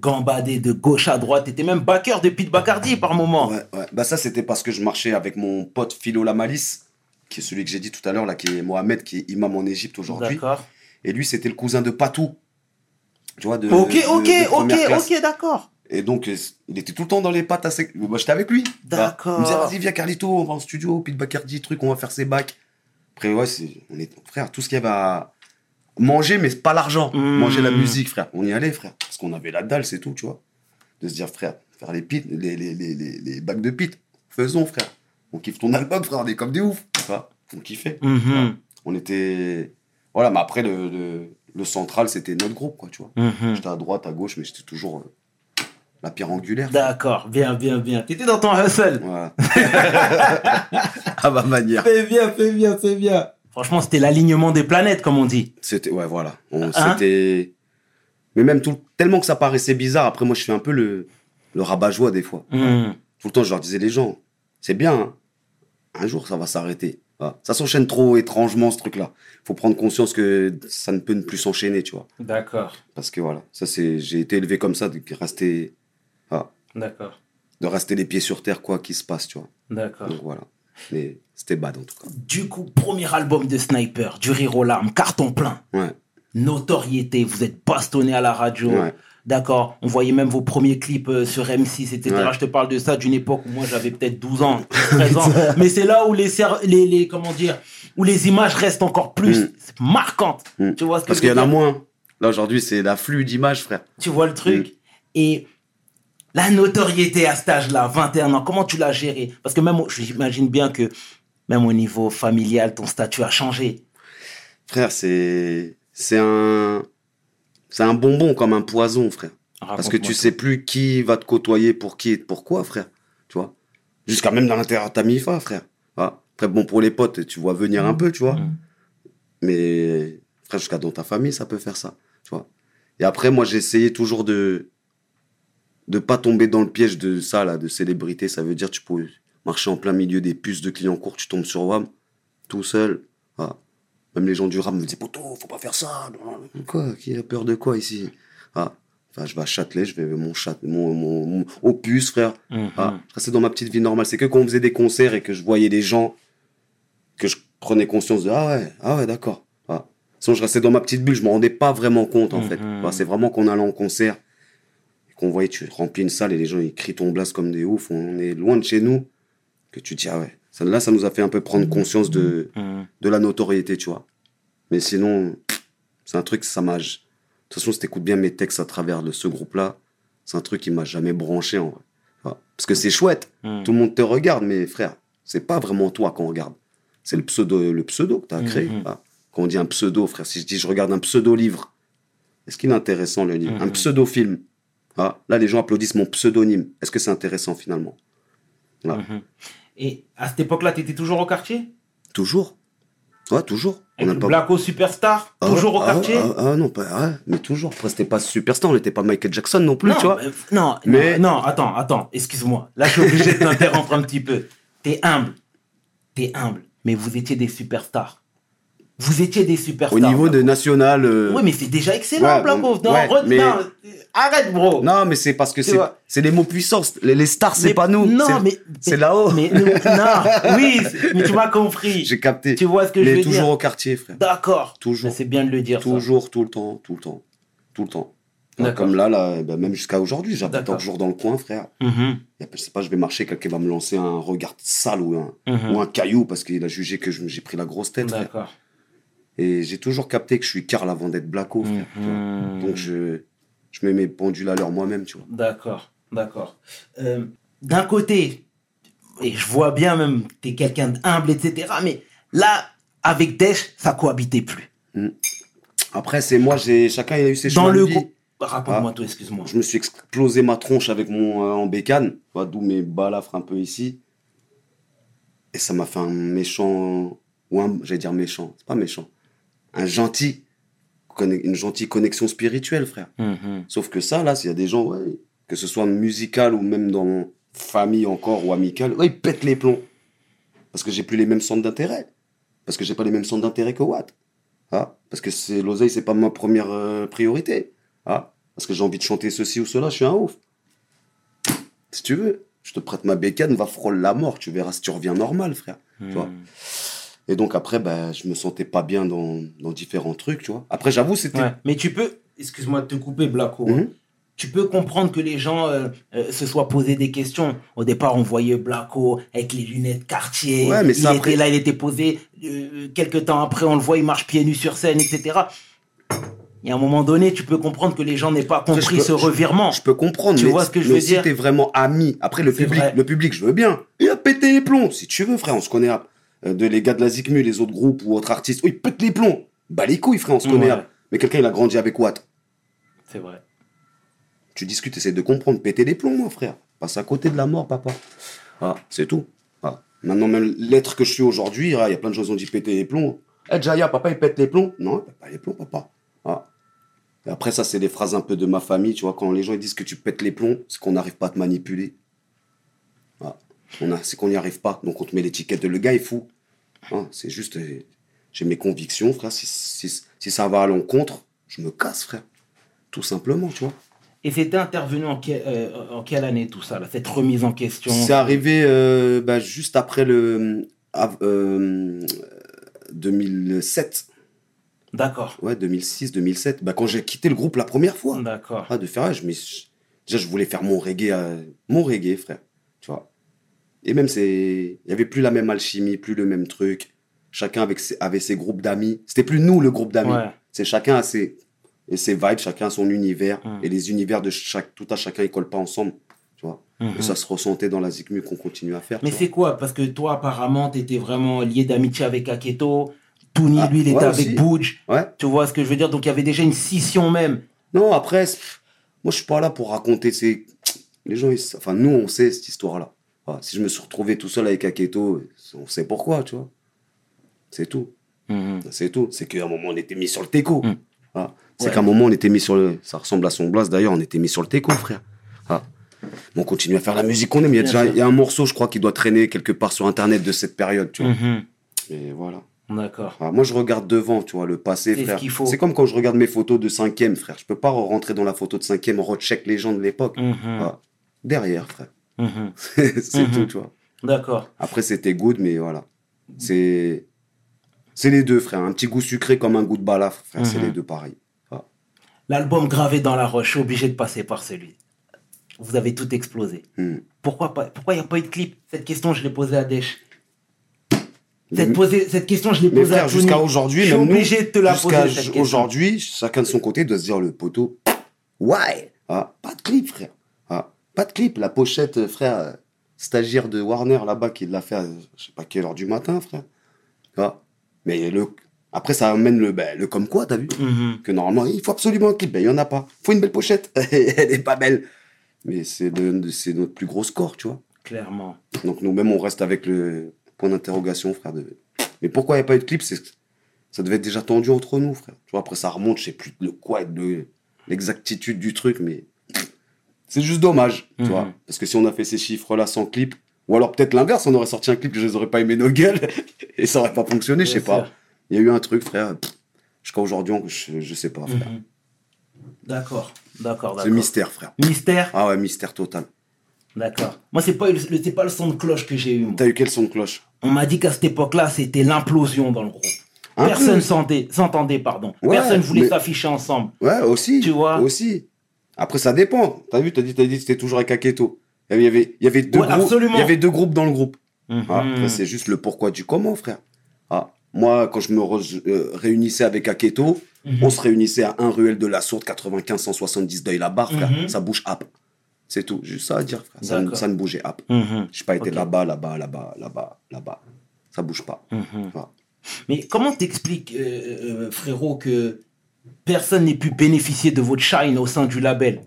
gambader de gauche à droite. T'étais même backer de Pete Bacardi par moment. Ouais. Bah, ça, c'était parce que je marchais avec mon pote Philo Lamalice, qui est celui que j'ai dit tout à l'heure, là, qui est Mohamed, qui est imam en Égypte aujourd'hui. D'accord. Et lui, c'était le cousin de Patou. Tu vois, de d'accord. Et donc, il était tout le temps dans les pattes. Moi, j'étais avec lui. D'accord. Il me disait, vas-y, viens Carlito, on va en studio, puis de Bacardi, truc, on va faire ses bacs. Après, ouais, frère, tout ce qu'il y avait à manger, mais pas l'argent. Manger la musique, frère. On y allait, frère. Parce qu'on avait la dalle, c'est tout, tu vois. De se dire, frère, faire les bacs de pit. Faisons, frère. On kiffe ton album, frère, on est comme des ouf. Enfin, on kiffait. Ouais. On était... Voilà, mais après, le central, c'était notre groupe, quoi, tu vois. J'étais à droite, à gauche, mais j'étais toujours la pierre angulaire. D'accord, bien. T'étais dans ton hustle. Voilà. À ma manière. C'est bien. Franchement, c'était l'alignement des planètes, comme on dit. C'était, ouais, voilà. C'était... Mais même tellement que ça paraissait bizarre. Après, moi, je fais un peu le rabat-joie, des fois. Tout le temps, je leur disais, les gens, c'est bien, hein. Un jour, ça va s'arrêter. Voilà. Ça s'enchaîne trop étrangement, ce truc-là. Faut prendre conscience que ça ne peut ne plus s'enchaîner, tu vois. D'accord. Parce que voilà, ça c'est, j'ai été élevé comme ça, de rester, voilà. D'accord. De rester les pieds sur terre, quoi qu'il se passe, tu vois. D'accord. Donc voilà. Mais c'était bad en tout cas. Du coup, premier album de Sniper, du rire aux larmes, carton plein. Ouais. Notoriété, vous êtes bastonné à la radio. Ouais. D'accord, on voyait même vos premiers clips sur M6, etc. Ouais. Je te parle de ça d'une époque où moi j'avais peut-être 12 ans, 13 ans. Mais c'est là où les comment dire, où les images restent encore plus marquantes. Mmh. Tu vois ce que parce qu'il y en a moins. Là aujourd'hui, c'est l'afflux d'images, frère. Tu vois le truc. Et la notoriété à cet âge-là, 21 ans, comment tu l'as gérée? Parce que même, j'imagine bien que même au niveau familial, ton statut a changé. Frère, c'est un bonbon comme un poison, frère. Raconte-moi. Parce que tu sais plus qui va te côtoyer, pour qui et pourquoi, frère. Tu vois, jusqu'à même dans l'intérieur de ta mifa, frère. Voilà. Après, bon, pour les potes, tu vois venir un peu, tu vois. Mais, frère, jusqu'à dans ta famille, ça peut faire ça, tu vois. Et après, moi, j'ai essayé toujours de pas tomber dans le piège de ça, là, de célébrité. Ça veut dire, tu peux marcher en plein milieu des puces de clients courts, tu tombes sur WAM, tout seul. Voilà. Même les gens du rap me disaient, poto, faut pas faire ça. Quoi? Qui a peur de quoi ici? Ah, enfin, je vais à Châtelet, je vais mon opus, frère. Mm-hmm. Ah, je restais dans ma petite vie normale. C'est que quand on faisait des concerts et que je voyais les gens, que je prenais conscience de, ah ouais, d'accord. Ah. Sinon, je restais dans ma petite bulle, je me rendais pas vraiment compte, en fait. Ah, c'est vraiment qu'en allant en concert, qu'on voyait, tu remplis une salle et les gens, ils crient ton blast comme des oufs, on est loin de chez nous, que tu dis, ah ouais. Là, ça nous a fait un peu prendre conscience de la notoriété, tu vois. Mais sinon, c'est un truc, ça m'a... De toute façon, si t'écoutes bien mes textes à travers ce groupe-là, c'est un truc qui m'a jamais branché, en vrai. Enfin, parce que c'est chouette, tout le monde te regarde, mais frère, c'est pas vraiment toi qu'on regarde. C'est le pseudo que t'as créé. Enfin, quand on dit un pseudo, frère, si je dis je regarde un pseudo-livre, est-ce qu'il est intéressant, le livre? Un pseudo-film. Enfin, là, les gens applaudissent mon pseudonyme. Est-ce que c'est intéressant, finalement? Voilà. Et à cette époque-là, t'étais toujours au quartier? Toujours. Ouais, toujours. Avec le Blacko superstar? Toujours au quartier? Ah non, pas, mais toujours. Après, c'était pas superstar, on n'était pas Michael Jackson non plus, tu vois. Non, attends, excuse-moi. Là, je suis obligé de t'interrompre un petit peu. T'es humble, mais vous étiez des superstars. Au niveau de national... Oui, mais c'est déjà excellent, Blacko. Arrête, bro. Non, mais c'est parce que c'est les mots puissants. Les stars, c'est pas nous. Non, c'est là-haut. Mais tu m'as compris. J'ai capté. Tu vois ce que je veux dire. Mais toujours au quartier, frère. D'accord. Toujours. C'est bien de le dire. Toujours, ça. Tout le temps. D'accord. Comme là ben même jusqu'à aujourd'hui, j'habite toujours dans le coin, frère. Et je sais pas, je vais marcher, quelqu'un va me lancer un regard sale ou un caillou parce qu'il a jugé que j'ai pris la grosse tête. D'accord. Frère. Et j'ai toujours capté que je suis Karl avant d'être Blacko, frère. Donc je mets mes pendules à l'heure moi-même, tu vois. D'accord. D'un côté, et je vois bien même, t'es quelqu'un d'humble, etc. Mais là, avec Desh, ça cohabitait plus. Après, c'est moi, chacun il a eu ses chemins de vie. Raconte-moi tout, excuse-moi. Je me suis explosé ma tronche avec mon en bécane, d'où mes balafres un peu ici. Et ça m'a fait un méchant, j'allais dire méchant, c'est pas méchant, un gentil. Une gentille connexion spirituelle, frère. Sauf que ça, là, s'il y a des gens, que ce soit musical ou même dans famille encore ou amicale, ils pètent les plombs. Parce que j'ai plus les mêmes centres d'intérêt. Parce que j'ai pas les mêmes centres d'intérêt que Watt. Ah, parce que l'oseille, c'est pas ma première priorité. Ah, parce que j'ai envie de chanter ceci ou cela, je suis un ouf. Si tu veux, je te prête ma bécane, va frôler la mort, tu verras si tu reviens normal, frère. Tu vois. Et donc après, je me sentais pas bien dans différents trucs, tu vois. Après, j'avoue, c'était... Ouais. Mais tu peux... Excuse-moi de te couper, Blacko. Tu peux comprendre que les gens se soient posé des questions. Au départ, on voyait Blacko avec les lunettes Cartier. Ouais, mais ça, était là, il était posé. Quelques temps après, on le voit, il marche pieds nus sur scène, etc. Et à un moment donné, tu peux comprendre que les gens n'aient pas compris ce revirement. Je peux comprendre, tu vois ce que je veux dire. Si t'es vraiment ami... Après, le public, je veux bien. Il a pété les plombs. Si tu veux, frère, on se connaît à... de les gars de la Zikmu, les autres groupes ou autres artistes, ils pètent les plombs. Les couilles, frère, on se connaît. Mais quelqu'un, il a grandi avec Watt. C'est vrai. Tu discutes, essaie de comprendre. Péter les plombs, moi, frère. Passe à côté de la mort, papa. Ah, c'est tout. Ah. Maintenant, même l'être que je suis aujourd'hui, il y a plein de gens qui ont dit péter les plombs. Jaya, papa, il pète les plombs. Non, il pète pas les plombs, papa. Ah. Et après, ça, c'est des phrases un peu de ma famille. Tu vois, quand les gens ils disent que tu pètes les plombs, c'est qu'on n'arrive pas à te manipuler. C'est qu'on n'y arrive pas, donc on te met l'étiquette de le gars est fou. Hein, c'est juste, j'ai mes convictions, frère. Si ça va à l'encontre, je me casse, frère. Tout simplement, tu vois. Et c'était intervenu en quelle année tout ça, là, cette remise en question? C'est arrivé bah, juste après le 2007. D'accord. Ouais, 2006, 2007. Bah, quand j'ai quitté le groupe la première fois. D'accord. Ah, de faire, mais déjà, je voulais faire mon reggae, frère. Tu vois. Et même, il n'y avait plus la même alchimie, plus le même truc. Chacun avait ses groupes d'amis. C'était plus nous, le groupe d'amis. Ouais. C'est chacun a ses vibes, chacun a son univers. Mmh. Et les univers de tout à chacun, ils ne collent pas ensemble. Tu vois. Mmh. Et ça se ressentait dans la Zikmu qu'on continue à faire. Mais c'est quoi? Parce que toi, apparemment, tu étais vraiment lié d'amitié avec Aketo. Touni, lui, il était avec Bouge. Ouais. Tu vois ce que je veux dire? Donc, il y avait déjà une scission même. Non, après, moi, je ne suis pas là pour raconter. Les gens, enfin, nous, on sait cette histoire-là. Voilà. Si je me suis retrouvé tout seul avec Aketo, on sait pourquoi, tu vois. C'est tout. Mmh. C'est tout. C'est qu'à un moment, on était mis sur le teco. Mmh. Voilà. C'est qu'à un moment, on était mis sur le... Ça ressemble à son blast, d'ailleurs. On était mis sur le teco, frère. Voilà. On continue à faire la musique qu'on aime. Il y a un morceau, je crois, qui doit traîner quelque part sur Internet de cette période, tu vois. Mmh. Et voilà. D'accord. Ah, moi, je regarde devant, tu vois, le passé, frère. C'est comme quand je regarde mes photos de 5e, frère. Je peux pas rentrer dans la photo de 5e, recheck les gens de l'époque. Mm-hmm. Ah, derrière, frère. Mm-hmm. C'est tout, tu vois. D'accord. Après, c'était good, mais voilà. C'est les deux, frère. Un petit goût sucré comme un goût de balafre, frère. Mm-hmm. C'est les deux pareil. Ah. L'album Gravé dans la roche, obligé de passer par celui. Vous avez tout explosé. Mm. Pourquoi il n'y a pas eu de clip? Cette question, je l'ai posée à Desh. Cette question, je l'ai posée à Tunisiano. Jusqu'à aujourd'hui, je suis obligé de te la poser. Jusqu'à aujourd'hui, chacun de son côté doit se dire le poteau. Ouais, ah, pas de clip, frère. Ah, pas de clip. La pochette, frère, stagiaire de Warner là-bas qui l'a fait à je sais pas quelle heure du matin, frère. Ah, mais après, ça amène le comme quoi, t'as vu? Mm-hmm. Que normalement, il faut absolument un clip. Ben, il n'y en a pas. Il faut une belle pochette. Elle n'est pas belle. Mais c'est notre plus gros score, tu vois. Clairement. Donc nous-mêmes, on reste avec le. Point d'interrogation, frère. Mais pourquoi il n'y a pas eu de clip? Ça devait être déjà tendu entre nous, frère. Tu vois, après, ça remonte, je sais plus de quoi, de l'exactitude du truc, mais c'est juste dommage, tu vois. Parce que si on a fait ces chiffres-là sans clip, ou alors peut-être l'inverse, on aurait sorti un clip que je les aurais pas aimé nos gueules, et ça aurait pas fonctionné, je sais pas. Il y a eu un truc, frère, jusqu'à aujourd'hui, je sais pas, frère. D'accord. C'est mystère, frère. Mystère? Ah ouais, mystère total. D'accord. Moi, c'est pas le son de cloche que j'ai eu. Moi. T'as eu quel son de cloche? On m'a dit qu'à cette époque-là, c'était l'implosion dans le groupe. Personne s'entendait, pardon. Ouais, personne voulait s'afficher ensemble. Ouais, aussi. Tu vois? Aussi. Après, ça dépend. T'as dit, c'était toujours avec Aketo. Il y avait deux groupes. Absolument. Il y avait deux groupes dans le groupe. Mm-hmm. Ah, après, c'est juste le pourquoi du comment, frère. Ah, moi, quand je me réunissais avec Aketo, on se réunissait à 1 ruelle de la Sourde, 95-170 d'œil la barre, frère. Ça bouge à. C'est tout, juste ça à dire, frère. Ça ne bougeait pas. Mm-hmm. Je n'ai pas été là-bas. Ça ne bouge pas. Mm-hmm. Voilà. Mais comment t'expliques, frérot, que personne n'ait pu bénéficier de votre shine au sein du label?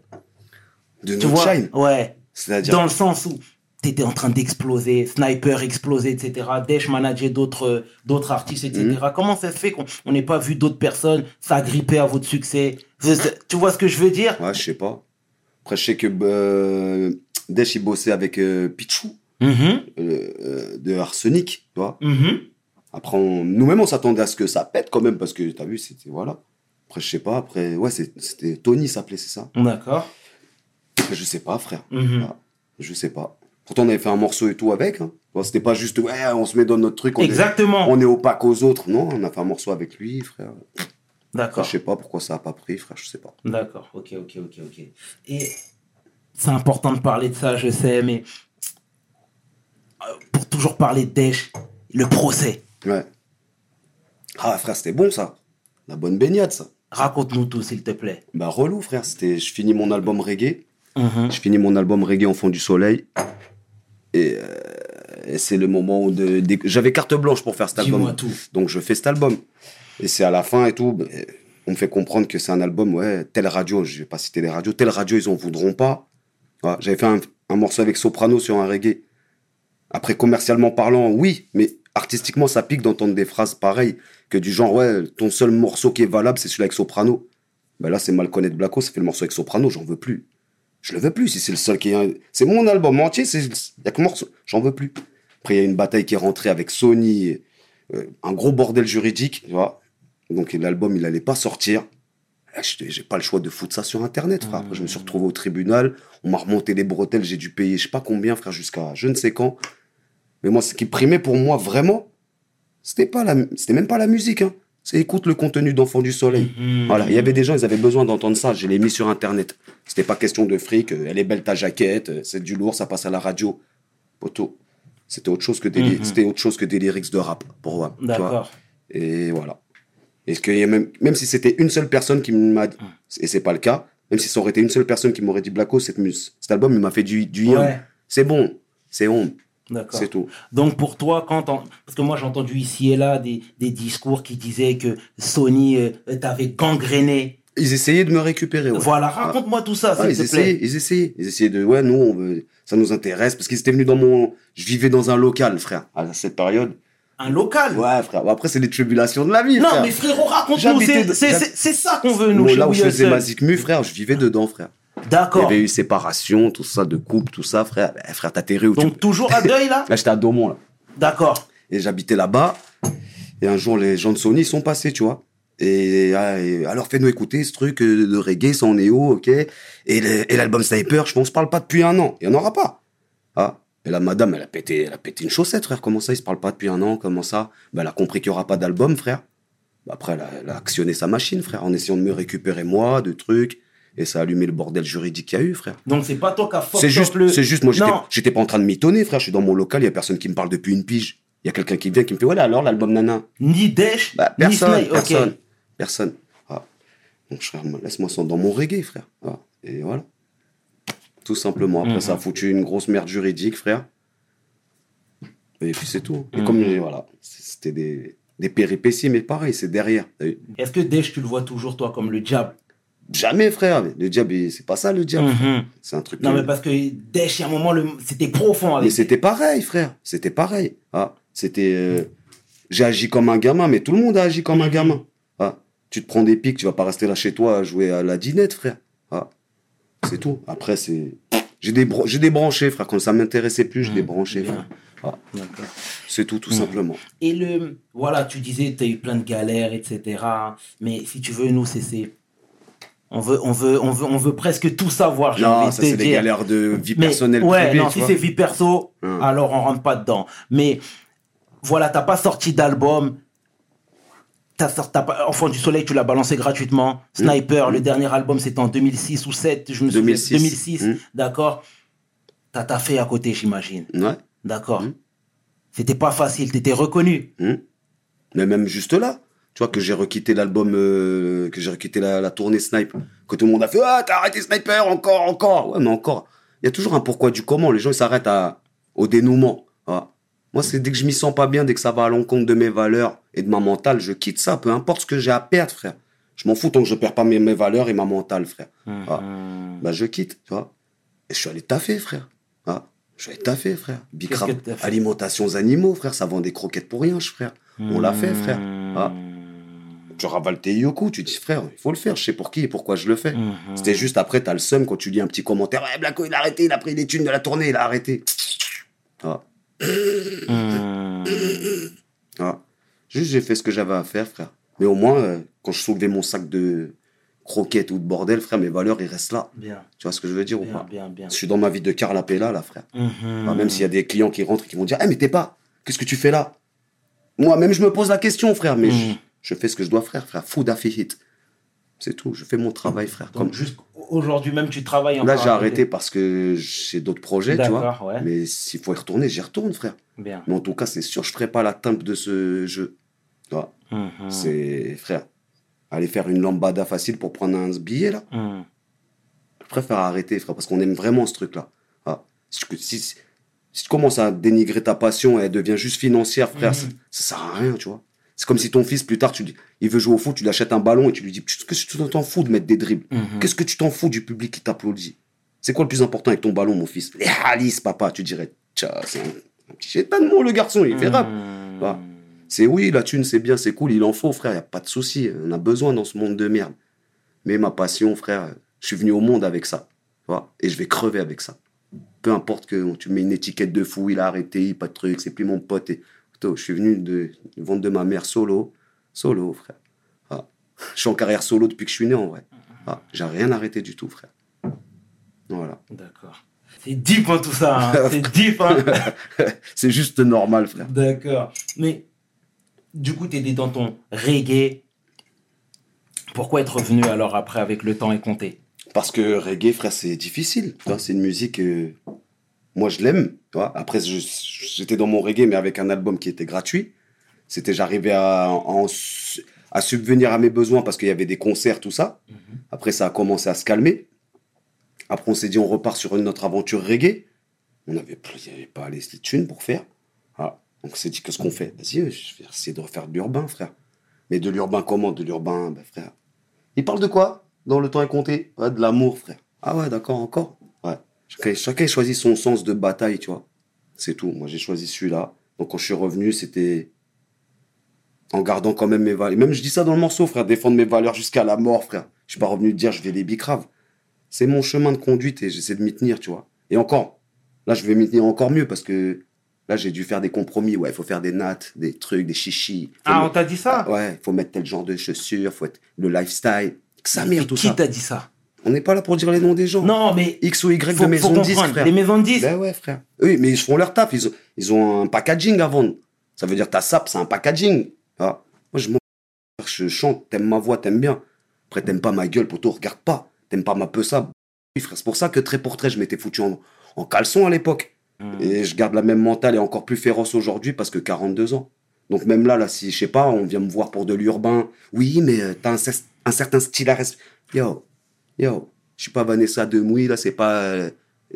De tu notre vois? Shine? Ouais. C'est-à-dire? Dans le sens où tu étais en train d'exploser, Sniper explosé, etc. Desh manager d'autres artistes, etc. Mm-hmm. Comment ça se fait qu'on n'ait pas vu d'autres personnes s'agripper à votre succès? Tu vois ce que je veux dire? Ouais, je sais pas. Après, je sais que Desh, il bossait avec Pichou, de Arsenic, tu vois. Mm-hmm. Après, nous-mêmes, on s'attendait à ce que ça pète quand même, parce que, t'as vu, c'était, voilà. Après, je sais pas, après, ouais, c'était Tony s'appelait, c'est ça. D'accord. Je sais pas, frère. Mm-hmm. Ah, je sais pas. Pourtant, on avait fait un morceau et tout avec. Hein. Bon, c'était pas juste, ouais, on se met dans notre truc. Exactement. On est opaque aux autres. Non, on a fait un morceau avec lui, frère. D'accord. Je sais pas pourquoi ça n'a pas pris, frère, je sais pas. D'accord, ok. Et c'est important de parler de ça, je sais, mais pour toujours parler de Desh, le procès. Ouais. Ah, frère, c'était bon, ça. La bonne baignade, ça. Raconte-nous tout, s'il te plaît. Bah, relou, frère. Je finis mon album reggae. Mm-hmm. Je finis mon album reggae Enfant du Soleil. Et c'est le moment où... J'avais carte blanche pour faire cet album. Dis-moi tout. Donc, je fais cet album. Et c'est à la fin et tout, on me fait comprendre que c'est un album, ouais, telle radio, je vais pas citer les radios, telle radio, ils en voudront pas. Voilà, j'avais fait un morceau avec Soprano sur un reggae. Après, commercialement parlant, oui, mais artistiquement, ça pique d'entendre des phrases pareilles, que du genre, ouais, ton seul morceau qui est valable, c'est celui avec Soprano. Ben là, c'est mal connaître Blacko, ça fait le morceau avec Soprano, j'en veux plus. Je le veux plus, si c'est le seul qui est... C'est mon album entier, il n'y a que morceau, j'en veux plus. Après, il y a une bataille qui est rentrée avec Sony... un gros bordel juridique, tu vois. Donc l'album, il n'allait pas sortir. J'ai pas le choix de foutre ça sur Internet, frère. Après, je me suis retrouvé au tribunal, on m'a remonté les bretelles, j'ai dû payer je sais pas combien, frère, jusqu'à je ne sais quand. Mais moi, ce qui primait pour moi, vraiment, c'était même pas la musique, hein. C'est écoute le contenu d'Enfant du Soleil. Voilà, il y avait des gens, ils avaient besoin d'entendre ça, je l'ai mis sur Internet. C'était pas question de fric, elle est belle ta jaquette, c'est du lourd, ça passe à la radio. Poto, c'était autre chose que des, c'était autre chose que des lyrics de rap, pour moi. D'accord. Tu vois. Et voilà. Et que même si c'était une seule personne qui m'a dit, et c'est pas le cas, même si ça aurait été une seule personne qui m'aurait dit Blacko, cet album, il m'a fait du yam. C'est bon, c'est on. D'accord. C'est tout. Donc pour toi, parce que moi j'ai entendu ici et là des discours qui disaient que Sony t'avait gangréné. Ils essayaient de me récupérer. Ouais. Voilà, raconte-moi tout ça, s'il te plaît. Ils essayaient de, ouais, nous, ça nous intéresse, parce qu'ils étaient venus je vivais dans un local, frère, à cette période. Un local. Ouais, frère. Après, c'est les tribulations de la vie. Non, frère. Mais frérot, raconte-nous. C'est ça qu'on veut, nous. Bon, là où je faisais ma Zikmu, frère, je vivais dedans, frère. D'accord. Il y avait eu séparation, tout ça, de couple, tout ça, frère. Eh, frère, t'as terré où tu... Donc, toujours à Deuil, là. Là, j'étais à Daumont, là. D'accord. Et j'habitais là-bas. Et un jour, les gens de Sony sont passés, tu vois. Et alors, fais-nous écouter ce truc de reggae, sans néo, ok. Et l'album Sniper, je pense, parle pas depuis un an. Il n'y en aura pas. Ah. Et la madame, elle a pété une chaussette, frère. Comment ça, ils se parlent pas depuis un an? Comment ça? Ben, elle a compris qu'il n'y aura pas d'album, frère. Ben, après, elle a actionné sa machine, frère, en essayant de me récupérer, moi, de trucs. Et ça a allumé le bordel juridique qu'il y a eu, frère. Donc, c'est pas toi qui a forcé le... C'est juste, moi, j'étais pas en train de mitonner, frère. Je suis dans mon local, il n'y a personne qui me parle depuis une pige. Il y a quelqu'un qui vient qui me fait, ouais, alors, l'album Nana. Ni Desh, ben, personne, ni Slay, personne, okay. Personne. Ah. Donc, frère, laisse-moi dans mon reggae, frère. Ah. Et voilà. Tout simplement. Après, ça a foutu une grosse merde juridique, frère. Et puis, c'est tout. Et comme, voilà, c'était des péripéties, mais pareil, c'est derrière. Est-ce que Desh, tu le vois toujours, toi, comme le diable? Jamais, frère. Le diable, c'est pas ça, le diable. C'est un truc... Non, mais parce que Desh, à un moment, c'était profond. Mais c'était pareil, frère. C'était pareil. Ah, c'était... J'ai agi comme un gamin, mais tout le monde a agi comme un gamin. Ah, tu te prends des pics, tu vas pas rester là chez toi à jouer à la dinette, frère. Ah. C'est tout. Après, c'est... J'ai débranché, frère. Quand ça m'intéressait plus, je débranchais, frère. Ah. D'accord. C'est tout, tout simplement. Et voilà, tu disais, tu as eu plein de galères, etc. Mais si tu veux, nous, c'est... On veut presque tout savoir. J'ai envie de te dire. Des galères de vie personnelle. Ouais, privée, non, si c'est vie perso, alors on rentre pas dedans. Mais voilà, t'as pas sorti d'album. Enfant du Soleil, tu l'as balancé gratuitement. Sniper, le dernier album, c'était en 2006 ou 2007, je me souviens. 2006, d'accord. T'as taffé à côté, j'imagine. Ouais. D'accord. C'était pas facile, t'étais reconnu. Mais même juste là, tu vois, que j'ai requitté l'album, que j'ai requitté la tournée Sniper, que tout le monde a fait « Ah, t'as arrêté Sniper, encore !» Ouais, mais encore. Il y a toujours un pourquoi du comment. Les gens, ils s'arrêtent au dénouement. Voilà. Moi, c'est dès que je m'y sens pas bien, dès que ça va à l'encontre de mes valeurs et de ma mentale, je quitte ça, peu importe ce que j'ai à perdre, frère. Je m'en fous tant que je perds pas mes valeurs et ma mentale, frère. Ah. Bah, je quitte, tu vois. Et je suis allé taffer, frère. Ah. Je suis allé taffer, frère. Bicrap, alimentation animaux, frère. Ça vend des croquettes pour rien, frère. On l'a fait, frère. Ah. Tu ravales tes yoku, tu dis, frère, il faut le faire. Je sais pour qui et pourquoi je le fais. C'était juste après, t'as le seum quand tu lis un petit commentaire. Ouais, Blacko, il a arrêté, il a pris des thunes de la tournée, il a arrêté. Ah. Ah. Juste j'ai fait ce que j'avais à faire, frère, mais au moins quand je soulevais mon sac de croquettes ou de bordel, frère, mes valeurs ils restent là, bien. Tu vois ce que je veux dire, bien, ou pas, bien. Je suis dans ma vie de Karl Appela là, frère. Enfin, même s'il y a des clients qui rentrent et qui vont dire mais t'es pas, qu'est-ce que tu fais là, moi même je me pose la question, frère, mais je fais ce que je dois, frère, food affihit, c'est tout, je fais mon travail, frère. Donc, comme juste aujourd'hui même tu travailles en là, j'ai arrêté parce que j'ai d'autres projets. D'accord, tu vois, ouais. Mais s'il faut y retourner, j'y retourne, frère. Bien. Mais en tout cas, c'est sûr, je ferai pas la timbre de ce jeu. Tu vois, c'est, frère, aller faire une lambada facile pour prendre un billet là. Je préfère arrêter, frère, parce qu'on aime vraiment ce truc là. Ah. Si tu commences à dénigrer ta passion et elle devient juste financière, frère, ça sert à rien, tu vois. C'est comme si ton fils, plus tard, il veut jouer au foot, tu lui achètes un ballon et tu lui dis « Qu'est-ce que tu t'en fous de mettre des dribbles? Qu'est-ce que tu t'en fous du public qui t'applaudit? C'est quoi le plus important avec ton ballon, mon fils? Les halis, papa !» Tu dirais « Tcha, c'est un petit chétan de moi, le garçon, il fait rap. » Voilà. C'est oui, la thune, c'est bien, c'est cool, il en faut, frère, il n'y a pas de souci. On a besoin dans ce monde de merde. Mais ma passion, frère, je suis venu au monde avec ça. Voilà. Et je vais crever avec ça. Peu importe que tu mets une étiquette de fou, il a arrêté, pas de truc, c'est plus mon pote. Et... Plutôt, je suis venu de vente de ma mère solo. Solo, frère. Ah. Je suis en carrière solo depuis que je suis né, en vrai. Ah. J'ai rien arrêté du tout, frère. Voilà. D'accord. C'est deep, hein, tout ça. Hein. C'est deep, hein. C'est juste normal, frère. D'accord. Mais du coup, t'étais dans ton reggae. Pourquoi être revenu alors après avec Le Temps est Compté? Parce que reggae, frère, c'est difficile. Putain, c'est une musique... Moi, je l'aime. Tu vois. Après, j'étais dans mon reggae, mais avec un album qui était gratuit. C'était, j'arrivais à subvenir à mes besoins parce qu'il y avait des concerts, tout ça. Mm-hmm. Après, ça a commencé à se calmer. Après, on s'est dit, on repart sur une autre aventure reggae. On n'avait pas les thunes pour faire. Voilà. Donc, on s'est dit, qu'est-ce qu'on fait? Vas-y, je vais essayer de refaire de l'urbain, frère. Mais de l'urbain comment? De l'urbain, ben, frère. Il parle de quoi dans Le Temps est Compté? Ouais, de l'amour, frère. Ah ouais, d'accord, encore. Chacun choisit son sens de bataille, tu vois. C'est tout. Moi, j'ai choisi celui-là. Donc, quand je suis revenu, c'était en gardant quand même mes valeurs. Même, je dis ça dans le morceau, frère. Défendre mes valeurs jusqu'à la mort, frère. Je suis pas revenu dire, je vais les bicraves. C'est mon chemin de conduite et j'essaie de m'y tenir, tu vois. Et encore. Là, je vais m'y tenir encore mieux parce que là, j'ai dû faire des compromis. Ouais, il faut faire des nattes, des trucs, des chichis. Ah, on t'a dit ça? Ouais, il faut mettre tel genre de chaussures, faut être le lifestyle. Ça merde, tout ça. Qui t'a dit ça? On n'est pas là pour dire les noms des gens. Non, mais... X ou Y de maisons de disques, frère. Des maisons de disques? Ben ouais, frère. Oui, mais ils font leur taf. Ils ont un packaging à vendre. Ça veut dire ta sape, c'est un packaging. Ah. Moi, je m'en... Je chante, t'aimes ma voix, t'aimes bien. Après, t'aimes pas ma gueule, poto, regarde pas. T'aimes pas ma peça. Oui, frère, c'est pour ça que trait pour trait, je m'étais foutu en caleçon à l'époque. Et je garde la même mentale et encore plus féroce aujourd'hui parce que 42 ans. Donc même là, si, je sais pas, on vient me voir pour de l'urbain. Oui, mais t'as un certain style à respecter. Yo, je suis pas Vanessa Demouy, là, c'est pas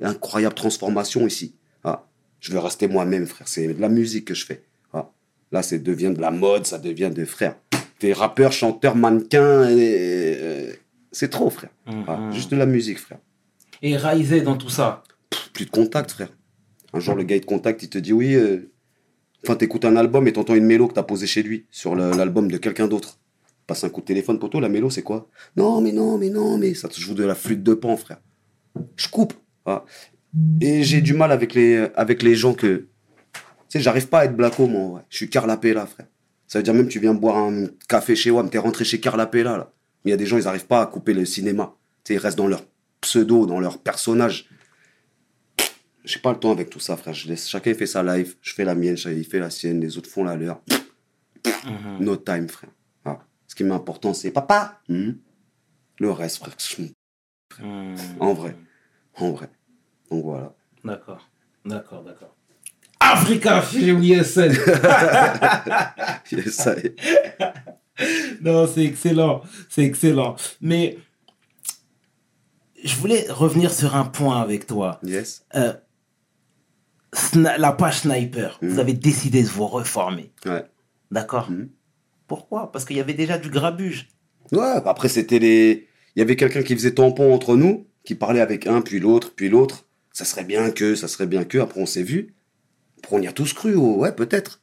incroyable transformation ici. Ah, je veux rester moi-même, frère. C'est de la musique que je fais. Ah, là, ça devient de la mode, ça devient de frère. T'es rappeur, chanteur, mannequin, c'est trop, frère. Mm-hmm. Ah, juste de la musique, frère. Et Raizé dans tout ça? Plus de contact, frère. Un jour, le gars de contact, il te dit oui. Enfin, t'écoutes un album et t'entends une mélo que t'as posée chez lui sur l'album de quelqu'un d'autre. Passe un coup de téléphone, poto, la mélo, c'est quoi? Non, mais ça te joue de la flûte de pan, frère. Je coupe. Voilà. Et j'ai du mal avec les gens que... Tu sais, j'arrive pas à être Blacko, moi, ouais. Je suis Karl Appela, frère. Ça veut dire même que tu viens boire un café chez WAM, t'es rentré chez Karl Appela, là. Mais il y a des gens, ils arrivent pas à couper le cinéma. Tu sais, ils restent dans leur pseudo, dans leur personnage. J'ai pas le temps avec tout ça, frère. Je laisse... Chacun fait sa live, je fais la mienne, il fait la sienne, les autres font la leur. No time, frère. Ce qui m'est important, c'est papa. Le reste, frère. En vrai. Donc voilà. D'accord. Africa Film WSL. Yes, non, c'est excellent. Mais je voulais revenir sur un point avec toi. Yes. La page Sniper. Vous avez décidé de vous reformer. Ouais. D'accord. Pourquoi? Parce qu'il y avait déjà du grabuge. Ouais, après, c'était les... Il y avait quelqu'un qui faisait tampon entre nous, qui parlait avec un, puis l'autre. Ça serait bien que... Après, on s'est vu. Après, on y a tous cru. Oh, ouais, peut-être.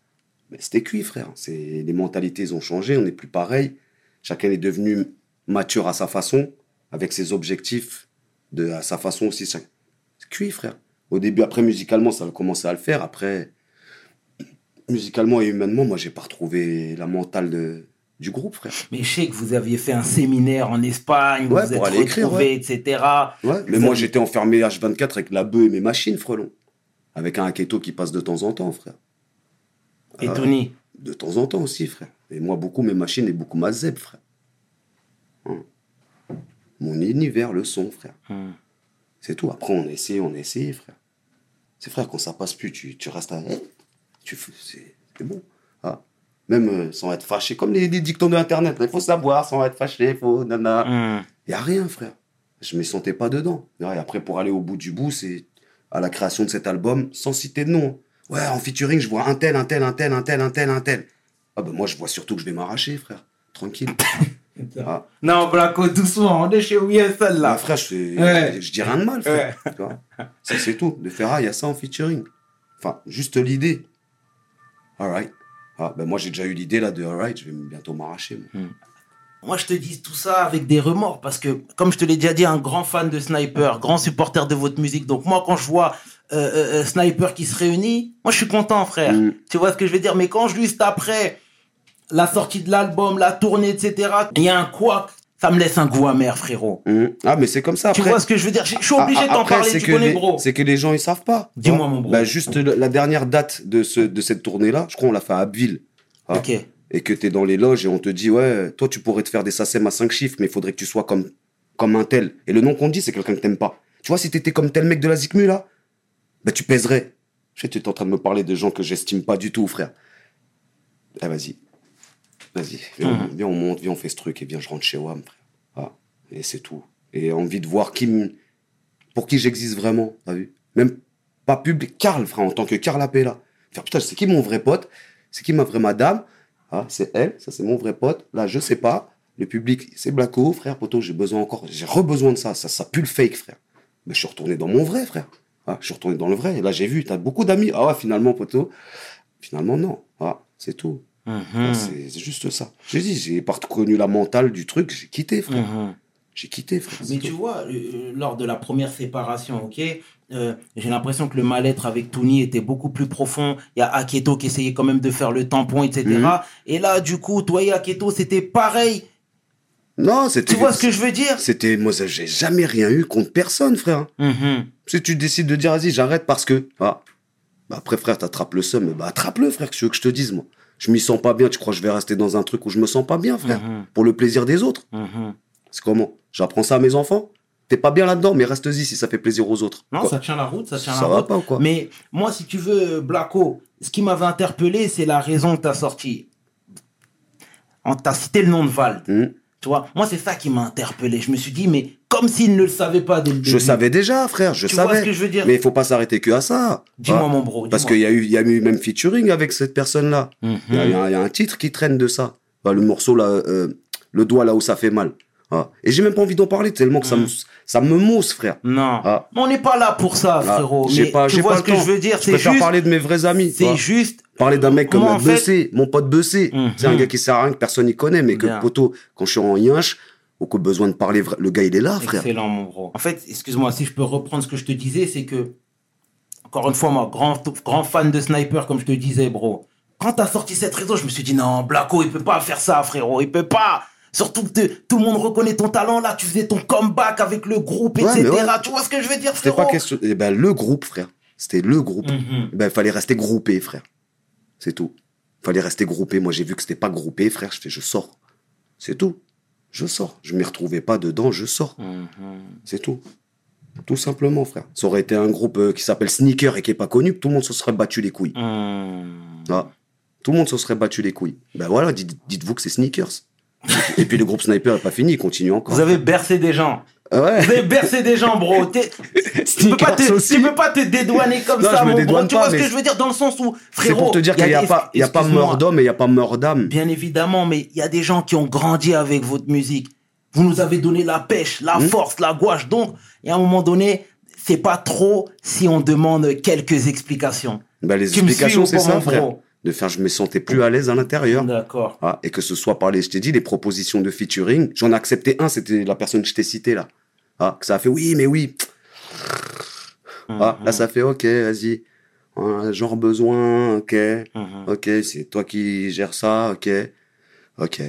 Mais c'était cuit, frère. Les mentalités, elles ont changé. On n'est plus pareil. Chacun est devenu mature à sa façon, avec ses objectifs, à sa façon aussi. C'est cuit, frère. Au début, après, musicalement, ça a commencé à le faire. Après... Musicalement et humainement, moi, j'ai pas retrouvé la mentale du groupe, frère. Mais je sais que vous aviez fait un séminaire en Espagne, ouais, vous êtes retrouvés, écrire, ouais. etc. Ouais, mais moi, j'étais enfermé H24 avec la bœuf et mes machines, frelon. Avec un Aketo qui passe de temps en temps, frère. Et Tony? De temps en temps aussi, frère. Et moi, beaucoup mes machines et beaucoup ma zeb, frère. Mon univers, le son, frère. C'est tout. Après, on essaie, frère. C'est, frère, quand ça passe plus, tu restes à... C'est bon. Ah. Même sans être fâché, comme les dictons de Internet. Il faut savoir, sans être fâché, il faut nana. Il n'y a rien, frère. Je ne me sentais pas dedans. Et après, pour aller au bout du bout, c'est à la création de cet album, sans citer de nom. Ouais, en featuring, je vois un tel. Ah ben moi, je vois surtout que je vais m'arracher, frère. Tranquille. Ah. Non, Blacko, doucement, on est chez WSL, là. Ah, frère, je dis rien de mal, frère. Ouais. Tu vois ça, c'est tout. De faire, il y a ça en featuring. Enfin, juste l'idée. Alright. Ah, ben moi, j'ai déjà eu l'idée là de alright, je vais bientôt m'arracher. Moi, je te dis tout ça avec des remords parce que, comme je te l'ai déjà dit, un grand fan de Sniper, grand supporter de votre musique. Donc moi, quand je vois Sniper qui se réunit, moi, je suis content, frère. Mmh. Tu vois ce que je veux dire? Mais quand je lui juste après la sortie de l'album, la tournée, etc., il y a un couac. Ça me laisse un goût amer, frérot. Mmh. Ah, mais c'est comme ça. Après, tu vois ce que je veux dire? Je suis obligé de t'en parler, tu connais, bro. C'est que les gens, ils savent pas. Dis-moi, mon bro. Bah, juste la dernière date de cette tournée-là, je crois qu'on l'a fait à Abbeville. Ah. Ok. Et que t'es dans les loges et on te dit, ouais, toi, tu pourrais te faire des SACEM à 5 chiffres, mais il faudrait que tu sois comme un tel. Et le nom qu'on dit, c'est quelqu'un que t'aimes pas. Tu vois, si t'étais comme tel mec de la Zikmu, là, bah, tu pèserais. Je sais, t'es en train de me parler de gens que j'estime pas du tout, frère. Ah, vas-y, viens, on monte, viens, on fait ce truc, et bien, je rentre chez WAM, frère. Ah, et c'est tout. Et envie de voir pour qui j'existe vraiment, t'as vu? Même pas public, Karl, frère, en tant que Karl Appela. Faire, putain, c'est qui mon vrai pote? C'est qui ma vraie madame? Ah, c'est elle, ça c'est mon vrai pote. Là, je sais pas. Le public, c'est Blacko, frère, poto, j'ai re-besoin de ça. Ça pue le fake, frère. Mais je suis retourné dans mon vrai, frère. Ah, je suis retourné dans le vrai. Et là, j'ai vu, t'as beaucoup d'amis. Ah ouais, finalement, poto. Finalement, non. Ah, c'est tout. Mm-hmm. Ah, c'est juste ça. J'ai dit, j'ai pas reconnu la mentale du truc, j'ai quitté, frère. Mm-hmm. J'ai quitté, frère. Mais tu vois, lors de la première séparation, ok, j'ai l'impression que le mal-être avec Tony était beaucoup plus profond. Il y a Aketo qui essayait quand même de faire le tampon, etc. Mm-hmm. Et là, du coup, toi et Aketo, c'était pareil. Non, c'était... Tu vois ce que je veux dire? C'était... Moi, j'ai jamais rien eu contre personne, frère. Mm-hmm. Si tu décides de dire, vas-y, j'arrête parce que... Ah. Bah, après, frère, t'attrapes le seum. Bah, attrape-le, frère, que tu veux que je te dise, moi. Je m'y sens pas bien. Tu crois que je vais rester dans un truc où je me sens pas bien, frère? Mm-hmm. Pour le plaisir des autres. Mm-hmm. C'est comment? J'apprends ça à mes enfants. T'es pas bien là-dedans, mais reste-y si ça fait plaisir aux autres. Non, quoi. Ça tient la route, ça va pas ou quoi? Mais moi, si tu veux, Blacko, ce qui m'avait interpellé, c'est la raison que t'as sorti. T'as cité le nom de Vald. Mmh. Tu vois, moi, c'est ça qui m'a interpellé. Je me suis dit, mais comme s'il ne le savait pas dès le début. Je savais déjà, frère, tu vois ce que je veux dire? Mais il faut pas s'arrêter que à ça. Dis-moi, mon bro. Parce qu'il y a eu même featuring avec cette personne-là. Il y a un titre qui traîne de ça. Bah, le morceau, là, le doigt là où ça fait mal. Ah. Et j'ai même pas envie d'en parler tellement que ça me mousse, frère. Non. Ah. Mais on n'est pas là pour ça, frérot. Ah. Tu vois ce que je veux dire? Je préfère parler de mes vrais amis. C'est juste. Parler d'un mec comme Bessé, mon pote Bessé. Mm-hmm. C'est un gars qui sert à rien, que personne n'y connaît, mais que poto, quand je suis en yinche, au coup besoin de parler, le gars il est là, frère. Excellent, mon bro. En fait, excuse-moi, si je peux reprendre ce que je te disais, c'est que, encore une fois, moi, grand fan de Sniper, comme je te disais, bro. Quand t'as sorti cette réseau, je me suis dit, non, Blacko, il peut pas faire ça, frérot, il peut pas. Surtout que tout le monde reconnaît ton talent, là, tu faisais ton comeback avec le groupe, etc. Ouais. Tu vois ce que je veux dire, frérot? C'était pas question... Eh ben, le groupe, frère. C'était le groupe. Mm-hmm. Ben, fallait rester groupé, frère. C'est tout. Fallait rester groupé. Moi, j'ai vu que c'était pas groupé, frère. Je fais, je sors. C'est tout. Je sors. Je m'y retrouvais pas dedans, je sors. Mm-hmm. C'est tout. Tout simplement, frère. Ça aurait été un groupe qui s'appelle Sneaker et qui est pas connu, tout le monde se serait battu les couilles. Mm. Ah. Tout le monde se serait battu les couilles. Ben voilà, dites-vous que c'est Sneakers. Et puis le groupe Sniper n'est pas fini, il continue encore. Vous avez bercé des gens. Ouais. Vous avez bercé des gens, bro. Tu peux pas te dédouaner comme non, ça, mon bro. Tu vois ce que je veux dire, dans le sens où, frérot, c'est pour te dire qu'il y a pas mort d'homme et il y a pas mort d'âme. Bien évidemment, mais il y a des gens qui ont grandi avec votre musique. Vous nous avez donné la pêche, la force, la gouache. Donc, et à un moment donné, c'est pas trop si on demande quelques explications. Bah, les explications, c'est ça, frère. De faire, je me sentais plus à l'aise à l'intérieur. D'accord. Ah, et que ce soit par les, je t'ai dit, les propositions de featuring. J'en ai accepté un, c'était la personne que je t'ai citée, là. Ah, que ça a fait, oui. Mm-hmm. Ah, là, ça fait, ok, vas-y. Ah, genre besoin, ok. Mm-hmm. Ok, c'est toi qui gères ça, ok. Ok.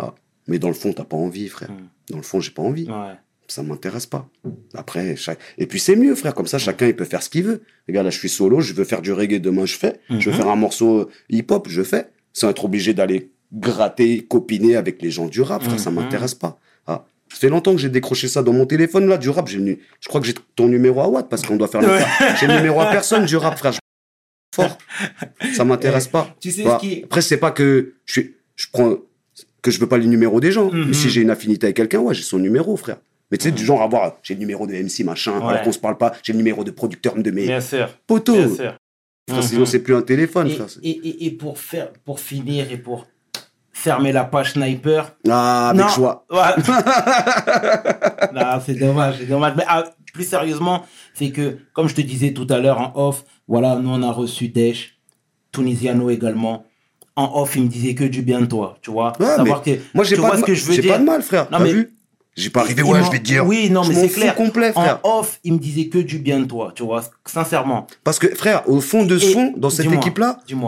Ah. Mais dans le fond, t'as pas envie, frère. Dans le fond, j'ai pas envie. Ouais. Ça m'intéresse pas. Après, et puis c'est mieux, frère. Comme ça, chacun, il peut faire ce qu'il veut. Regarde, là, je suis solo, je veux faire du reggae demain, je fais. Mm-hmm. Je veux faire un morceau hip-hop, je fais. Sans être obligé d'aller gratter, copiner avec les gens du rap, frère. Mm-hmm. Ça m'intéresse pas. Ah. Ça fait longtemps que j'ai décroché ça dans mon téléphone, là, du rap. Je crois que j'ai ton numéro à Watt, parce qu'on doit faire le rap. J'ai le numéro à personne du rap, frère. Fort. Ça m'intéresse pas. Tu sais ce qui... Après, c'est pas que je veux pas les numéros des gens. Mm-hmm. Mais si j'ai une affinité avec quelqu'un, ouais, j'ai son numéro, frère. Mais tu sais, du genre avoir, j'ai le numéro de MC, machin, alors qu'on se parle pas, j'ai le numéro de producteur de mes potos. Bien sûr. Enfin, sinon, c'est plus un téléphone. Et pour finir et pour fermer la page Sniper. Ah, avec joie. Ouais. Non, c'est dommage. Mais plus sérieusement, c'est que, comme je te disais tout à l'heure en off, voilà, nous, on a reçu Desh, Tunisiano également. en off, il me disait que du bien de toi, tu vois. Ouais, savoir que, moi, j'ai pas de mal, frère. Non, t'as vu? J'ai pas arrivé, ouais, je vais te dire. Oui, non, mais c'est clair. Complet, frère. En off, il me disait que du bien de toi, tu vois, sincèrement. Parce que, frère, au fond de son, dans cette équipe-là, il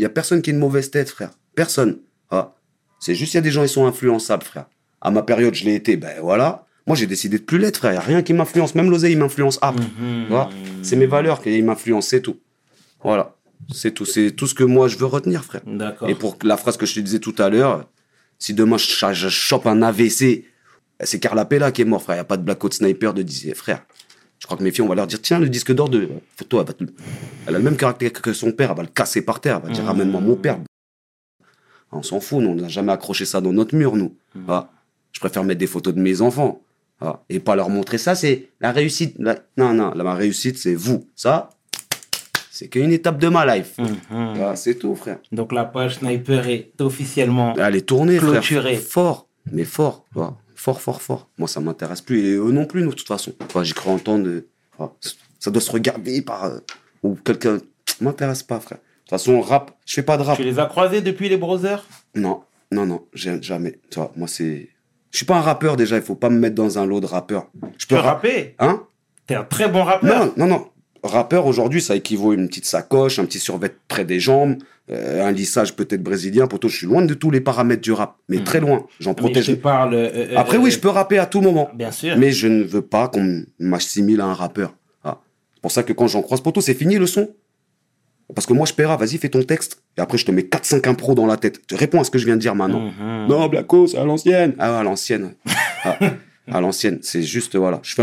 y a personne qui a une mauvaise tête, frère. Personne. Ah. C'est juste, il y a des gens, ils sont influençables, frère. À ma période, je l'ai été, ben voilà. Moi, j'ai décidé de plus l'être, frère. Il n'y a rien qui m'influence. Même l'oseille, il m'influence après. Mm-hmm. Voilà. C'est mes valeurs qui m'influencent, c'est tout. Voilà. C'est tout. C'est tout ce que moi, je veux retenir, frère. D'accord. Et pour la phrase que je te disais tout à l'heure, si demain, je chope un AVC, c'est Karl Appela qui est mort, frère. Il n'y a pas de Blacko de Sniper de disque. Frère, je crois que mes filles, on va leur dire, tiens, le disque d'or de toi, elle a le même caractère que son père. Elle va le casser par terre. Elle va dire, ramène-moi mon père. On s'en fout. Nous, on n'a jamais accroché ça dans notre mur, nous. Ah. Je préfère mettre des photos de mes enfants. Ah. Et pas leur montrer ça, c'est la réussite. Non, ma réussite, c'est vous. Ça, c'est qu'une étape de ma life. Mm-hmm. Ah, c'est tout, frère. Donc la page Sniper est officiellement clôturée. Elle est tournée, clôturée. Frère. Fort, mais fort. Ah. Fort. Moi, ça m'intéresse plus. Et eux non plus, nous, de toute façon. Enfin, j'ai cru entendre... ça doit se regarder par... ou quelqu'un... m'intéresse pas, frère. De toute façon, rap... Je fais pas de rap. Tu les as croisés depuis les brothers? Non. Jamais. Tu vois, moi, c'est... Je suis pas un rappeur, déjà. Il faut pas me mettre dans un lot de rappeurs. Je peux rapper. Hein? T'es un très bon rappeur. Non. Rappeur, aujourd'hui, ça équivaut à une petite sacoche, un petit survêt près des jambes, un lissage peut-être brésilien. Poto, je suis loin de tous les paramètres du rap, mais très loin. J'en protège. Mais je te parle, après, oui, je peux rapper à tout moment. Bien sûr. Mais je ne veux pas qu'on m'assimile à un rappeur. Ah. C'est pour ça que quand j'en croise Poto, c'est fini le son. Parce que moi, je paierai, vas-y, fais ton texte. Et après, je te mets 4-5 impros dans la tête. Tu réponds à ce que je viens de dire maintenant. Mm-hmm. Non, Blacko, c'est à l'ancienne. Ah, à l'ancienne. À l'ancienne. C'est juste, voilà. Je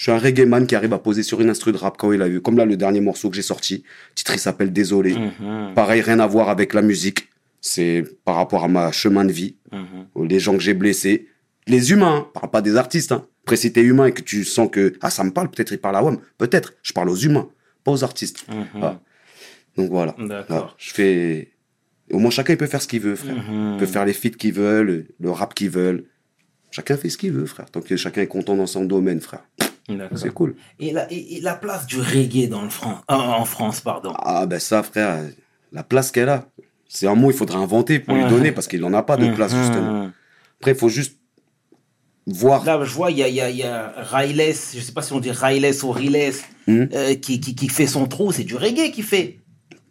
suis un reggae man qui arrive à poser sur une instru de rap quand il a eu. Comme là, le dernier morceau que j'ai sorti, le titre, il s'appelle Désolé. Mm-hmm. Pareil, rien à voir avec la musique. C'est par rapport à ma chemin de vie, les gens que j'ai blessés, les humains, hein, parle pas des artistes. Hein. Après, si t'es humain et que tu sens que, ça me parle, peut-être il parle à WAM. Peut-être, je parle aux humains, pas aux artistes. Mm-hmm. Ah. Donc voilà. D'accord. Ah, je fais. Au moins, chacun, il peut faire ce qu'il veut, frère. Mm-hmm. Il peut faire les feats qu'ils veulent, le rap qu'ils veulent. Chacun fait ce qu'il veut, frère. Tant que chacun est content dans son domaine, frère. D'accord. C'est cool. Et la place du reggae en France, pardon. Ah ben ça, frère, la place qu'elle a, c'est un mot il faudra inventer pour lui donner parce qu'il n'en a pas de place justement. Après, il faut juste voir. Là, je vois, il y a Riles, je sais pas si on dit Riles ou Riles, qui fait son trou, c'est du reggae qu'il fait.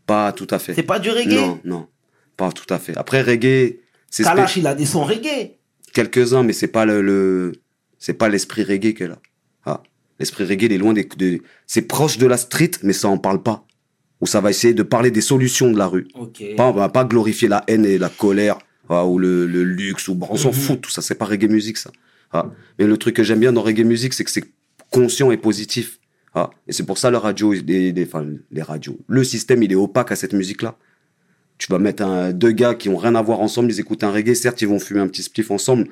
Pas tout à fait. C'est pas du reggae. Non, pas tout à fait. Après, reggae, c'est. Kalash, il a des sons reggae. Quelques uns, mais c'est pas c'est pas l'esprit reggae qu'elle a. Ah, l'esprit reggae, il est loin c'est proche de la street, mais ça en parle pas. Ou ça va essayer de parler des solutions de la rue. Okay. On va pas glorifier la haine et la colère, ou le luxe, ou on s'en fout, tout ça, c'est pas reggae music, ça. Ah. Mais le truc que j'aime bien dans reggae music, c'est que c'est conscient et positif. Ah. Et c'est pour ça le système, il est opaque à cette musique-là. Tu vas mettre deux gars qui n'ont rien à voir ensemble, ils écoutent un reggae, certes, ils vont fumer un petit spliff ensemble,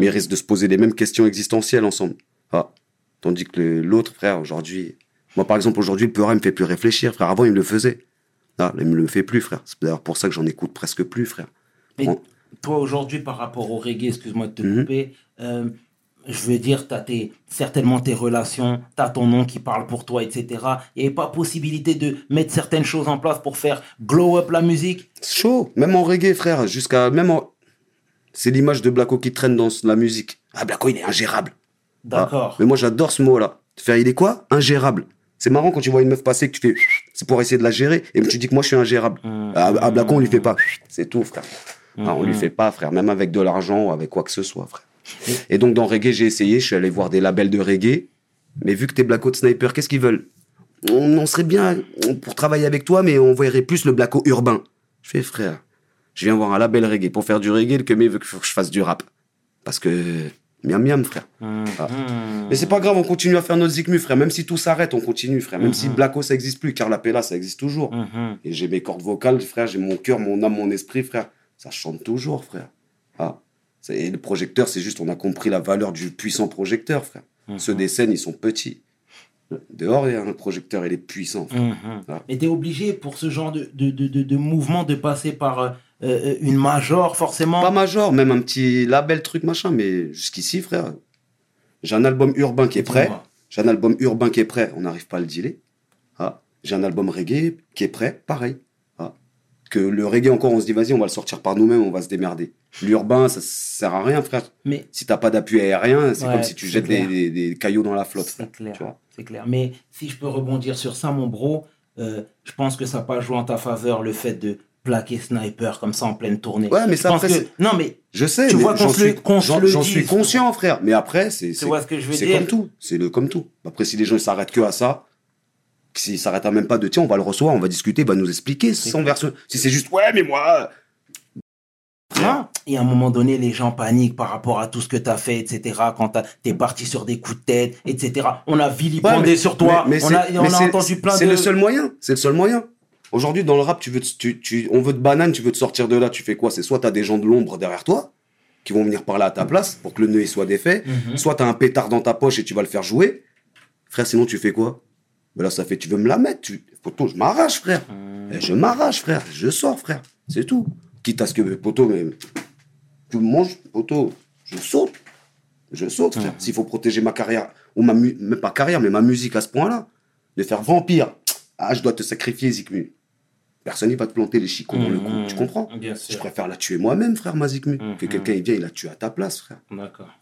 mais ils risquent de se poser les mêmes questions existentielles ensemble. Ah. Tandis que l'autre, frère, aujourd'hui... Moi, par exemple, aujourd'hui, le peur, il me fait plus réfléchir, frère. Avant, il me le faisait. Là, il me le fait plus, frère. C'est d'ailleurs pour ça que j'en écoute presque plus, frère. Mais toi, aujourd'hui, par rapport au reggae, excuse-moi de te couper, je veux dire, t'as certainement tes relations, t'as ton nom qui parle pour toi, etc. Il n'y avait pas possibilité de mettre certaines choses en place pour faire glow up la musique? C'est chaud. Même en reggae, frère. C'est l'image de Blacko qui traîne dans la musique. Ah, Blacko, il est ingérable. D'accord. Ah, mais moi, j'adore ce mot-là. Il est quoi? Ingérable. C'est marrant quand tu vois une meuf passer que tu fais... C'est pour essayer de la gérer. Et tu dis que moi, je suis ingérable. À Blacko, on lui fait pas. C'est tout, frère. Ah, on lui fait pas, frère. Même avec de l'argent ou avec quoi que ce soit, frère. Et donc, dans reggae, j'ai essayé. Je suis allé voir des labels de reggae. Mais vu que t'es Blacko de Sniper, qu'est-ce qu'ils veulent? On serait bien pour travailler avec toi, mais on verrait plus le Blacko urbain. Je fais, frère, je viens voir un label reggae. Pour faire du reggae, le Kemé veut que je fasse du rap. Parce que... Miam miam, frère. Ah. Mais c'est pas grave, on continue à faire notre zikmu, frère. Même si tout s'arrête, on continue, frère. Même si Blacko, ça existe plus, Karl Appela, ça existe toujours. Et j'ai mes cordes vocales, frère. J'ai mon cœur, mon âme, mon esprit, frère. Ça chante toujours, frère. Ah. Et le projecteur, c'est juste, on a compris la valeur du puissant projecteur, frère. Ceux des scènes, ils sont petits. Dehors, il y a un projecteur, il est puissant, frère. Ah. Et t'es obligé, pour ce genre de mouvement, de passer par... une major, forcément. Pas major, même un petit label, truc, machin. Mais jusqu'ici, frère, j'ai un album urbain qui est prêt. On n'arrive pas à le dealer. Ah. J'ai un album reggae qui est prêt, pareil. Ah. que le reggae encore on se dit vas-y on va le sortir par nous-mêmes, on va se démerder. L'urbain ça sert à rien frère. Mais si t'as pas d'appui aérien c'est ouais, comme si tu jettes des cailloux dans la flotte. C'est clair, tu vois. C'est clair. Mais si je peux rebondir sur ça mon bro, je pense que ça n'a pas joué en ta faveur le fait de plaquer Sniper comme ça en pleine tournée. Ouais mais je ça après que... non mais je sais tu mais vois j'en suis conscient frère mais après c'est, tu vois ce que je veux dire. Comme tout c'est le comme tout. Après si les gens ils s'arrêtent que à ça, s'ils s'arrêtent même pas de tiens on va le recevoir on va discuter il va nous expliquer sans version. Si c'est juste ouais mais moi non. Et à un moment donné les gens paniquent par rapport à tout ce que t'as fait etc quand t'es parti sur des coups de tête etc on a vilipendé ouais, sur toi on a entendu plein c'est de... c'est le seul moyen aujourd'hui dans le rap on veut te banane tu veux te sortir de là tu fais quoi c'est soit t'as des gens de l'ombre derrière toi qui vont venir parler à ta place pour que le nœud soit défait soit t'as un pétard dans ta poche et tu vas le faire jouer frère sinon tu fais quoi. Ben là, ça fait, tu veux me la mettre, poto, je m'arrache, frère. Je sors, frère. C'est tout. Quitte à ce que, poto, tu me manges, poto, je saute, frère. S'il faut protéger ma carrière, ou même pas carrière, mais ma musique à ce point-là, de faire vampire, ah, je dois te sacrifier, Zikmu. Personne n'y va te planter les chicots dans le cou, tu comprends ? Je préfère la tuer moi-même, frère, ma Zikmu, que quelqu'un il vient, il la tue à ta place, frère. D'accord.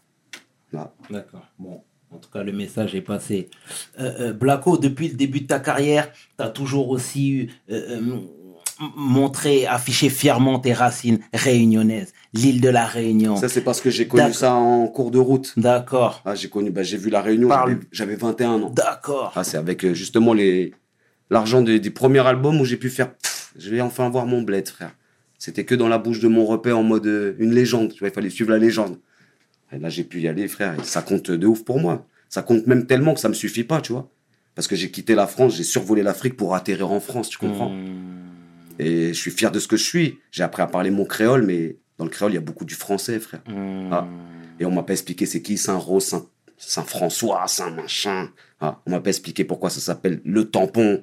Là. D'accord, bon. En tout cas, le message est passé. Blacko, depuis le début de ta carrière, tu as toujours aussi montré, affiché fièrement tes racines réunionnaises, l'île de la Réunion. Ça, c'est parce que j'ai connu ça en cours de route. D'accord. Ah, j'ai vu la Réunion, j'avais 21 ans. D'accord. Ah, c'est avec justement l'argent des premiers albums où j'ai pu faire « je vais enfin voir mon bled, frère ». C'était que dans la bouche de mon repère en mode une légende. Tu vois, il fallait suivre la légende. Et là, j'ai pu y aller, frère. Et ça compte de ouf pour moi. Ça compte même tellement que ça me suffit pas, tu vois. Parce que j'ai quitté la France, j'ai survolé l'Afrique pour atterrir en France, tu comprends ? Et je suis fier de ce que je suis. J'ai appris à parler mon créole, mais dans le créole, il y a beaucoup du français, frère. Ah. Et on m'a pas expliqué c'est qui, Saint-Rose, Saint-François, Saint-Machin. Ah. On m'a pas expliqué pourquoi ça s'appelle le tampon.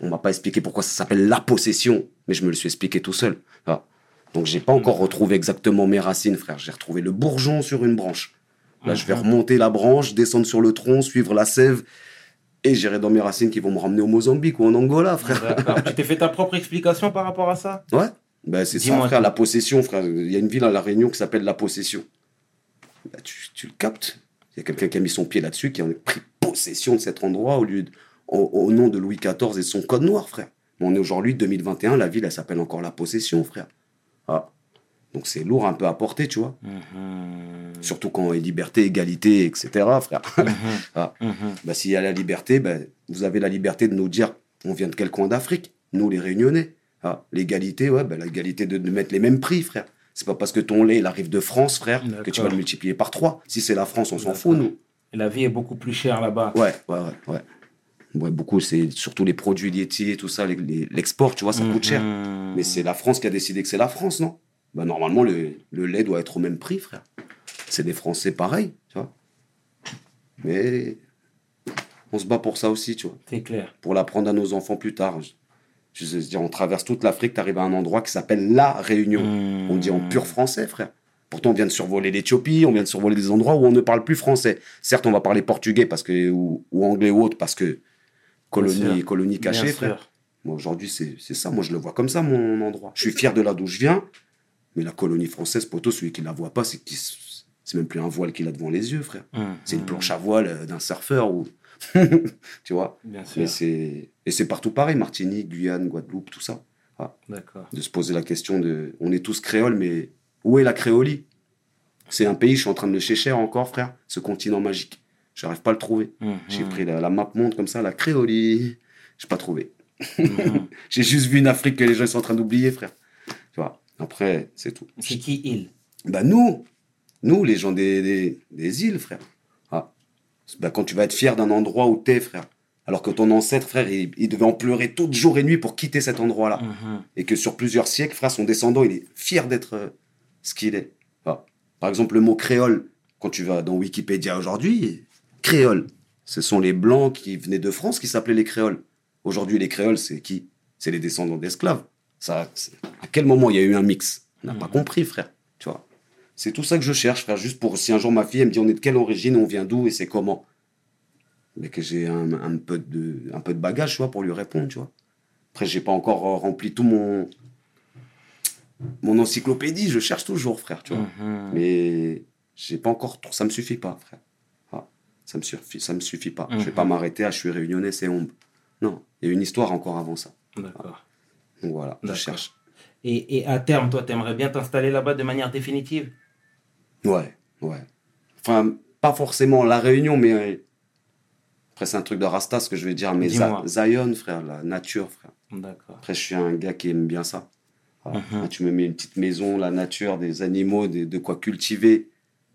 On m'a pas expliqué pourquoi ça s'appelle la possession. Mais je me le suis expliqué tout seul. Ah. Donc, j'ai pas encore retrouvé exactement mes racines, frère. J'ai retrouvé le bourgeon sur une branche. Là, je vais remonter la branche, descendre sur le tronc, suivre la sève et j'irai dans mes racines qui vont me ramener au Mozambique ou en Angola, frère. D'accord. Tu t'es fait ta propre explication par rapport à ça ? Ouais. Ben, c'est Dis-moi ça, frère. La possession, frère. Il y a une ville à La Réunion qui s'appelle La Possession. Ben, tu le captes. Il y a quelqu'un qui a mis son pied là-dessus, qui a pris possession de cet endroit au nom de Louis XIV et de son code noir, frère. Mais on est aujourd'hui 2021, la ville, elle s'appelle encore La Possession, frère. Ah. Donc c'est lourd un peu à porter, tu vois. Surtout quand il y a liberté, égalité, etc., frère. Bah, s'il y a la liberté, bah, vous avez la liberté de nous dire on vient de quel coin d'Afrique, nous les Réunionnais. Ah. L'égalité, ouais, bah, l'égalité de mettre les mêmes prix, frère. C'est pas parce que ton lait il arrive de France, frère, d'accord, que tu vas le multiplier par 3. Si c'est la France, on s'en fout, nous. Et la vie est beaucoup plus chère là-bas. Ouais, beaucoup, c'est surtout les produits laitiers, tout ça, l'export, tu vois, ça coûte cher. Mais c'est la France qui a décidé que c'est la France, non ? Bah, normalement, le lait doit être au même prix, frère. C'est des Français pareils, tu vois. Mais on se bat pour ça aussi, tu vois. C'est clair. Pour l'apprendre à nos enfants plus tard. Je veux dire, on traverse toute l'Afrique, t'arrives à un endroit qui s'appelle La Réunion. On dit en pur français, frère. Pourtant, on vient de survoler l'Éthiopie, on vient de survoler des endroits où on ne parle plus français. Certes, on va parler portugais parce que, ou anglais ou autre parce que colonie cachée, frère. Moi, aujourd'hui, c'est ça. Moi, je le vois comme ça, mon endroit. Je suis fier de là d'où je viens, mais la colonie française, poto, celui qui ne la voit pas, c'est même plus un voile qu'il a devant les yeux, frère. C'est une planche à voile d'un surfeur. Ou... tu vois ? Bien sûr. Et c'est partout pareil, Martinique, Guyane, Guadeloupe, tout ça. Ah. D'accord. De se poser la question de... On est tous créoles, mais où est la créolie ? C'est un pays, je suis en train de le chercher encore, frère, ce continent magique. Je n'arrive pas à le trouver. J'ai pris la map monde comme ça, la créolie. Je n'ai pas trouvé. J'ai juste vu une Afrique que les gens sont en train d'oublier, frère. Tu vois, après, c'est tout. C'est qui, île ? Bah, nous, les gens des îles, frère. Ah. Bah, quand tu vas être fier d'un endroit où t'es, frère. Alors que ton ancêtre, frère, il devait en pleurer tout jour et nuit pour quitter cet endroit-là. Et que sur plusieurs siècles, frère, son descendant, il est fier d'être ce qu'il est. Ah. Par exemple, le mot créole, quand tu vas dans Wikipédia aujourd'hui... Créoles, ce sont les Blancs qui venaient de France qui s'appelaient les Créoles. Aujourd'hui, les Créoles, c'est qui ? C'est les descendants d'esclaves. À quel moment il y a eu un mix ? On n'a pas compris, frère. Tu vois ? C'est tout ça que je cherche, frère, juste pour si un jour ma fille elle me dit on est de quelle origine, on vient d'où et c'est comment ? Mais que j'ai un peu de bagage, tu vois, pour lui répondre, tu vois. Après, j'ai pas encore rempli tout mon Mon encyclopédie, je cherche toujours, frère, tu vois. Mm-hmm. Mais j'ai pas encore tout. Ça me suffit pas, frère. Ah, ça me suffit pas. Mm-hmm. Je vais pas m'arrêter à je suis réunionnais, c'est Ombre. Non, il y a une histoire encore avant ça. D'accord. Ah. Donc voilà, d'accord. Je cherche. Et à terme, toi, t'aimerais bien t'installer là-bas de manière définitive? Ouais. Enfin, pas forcément la Réunion, mais après, c'est un truc de Rasta, ce que je vais dire, mais Zion, frère, la nature, frère. D'accord. Après, je suis un gars qui aime bien ça. Voilà. Uh-huh. Là, tu me mets une petite maison, la nature, des animaux, de quoi cultiver.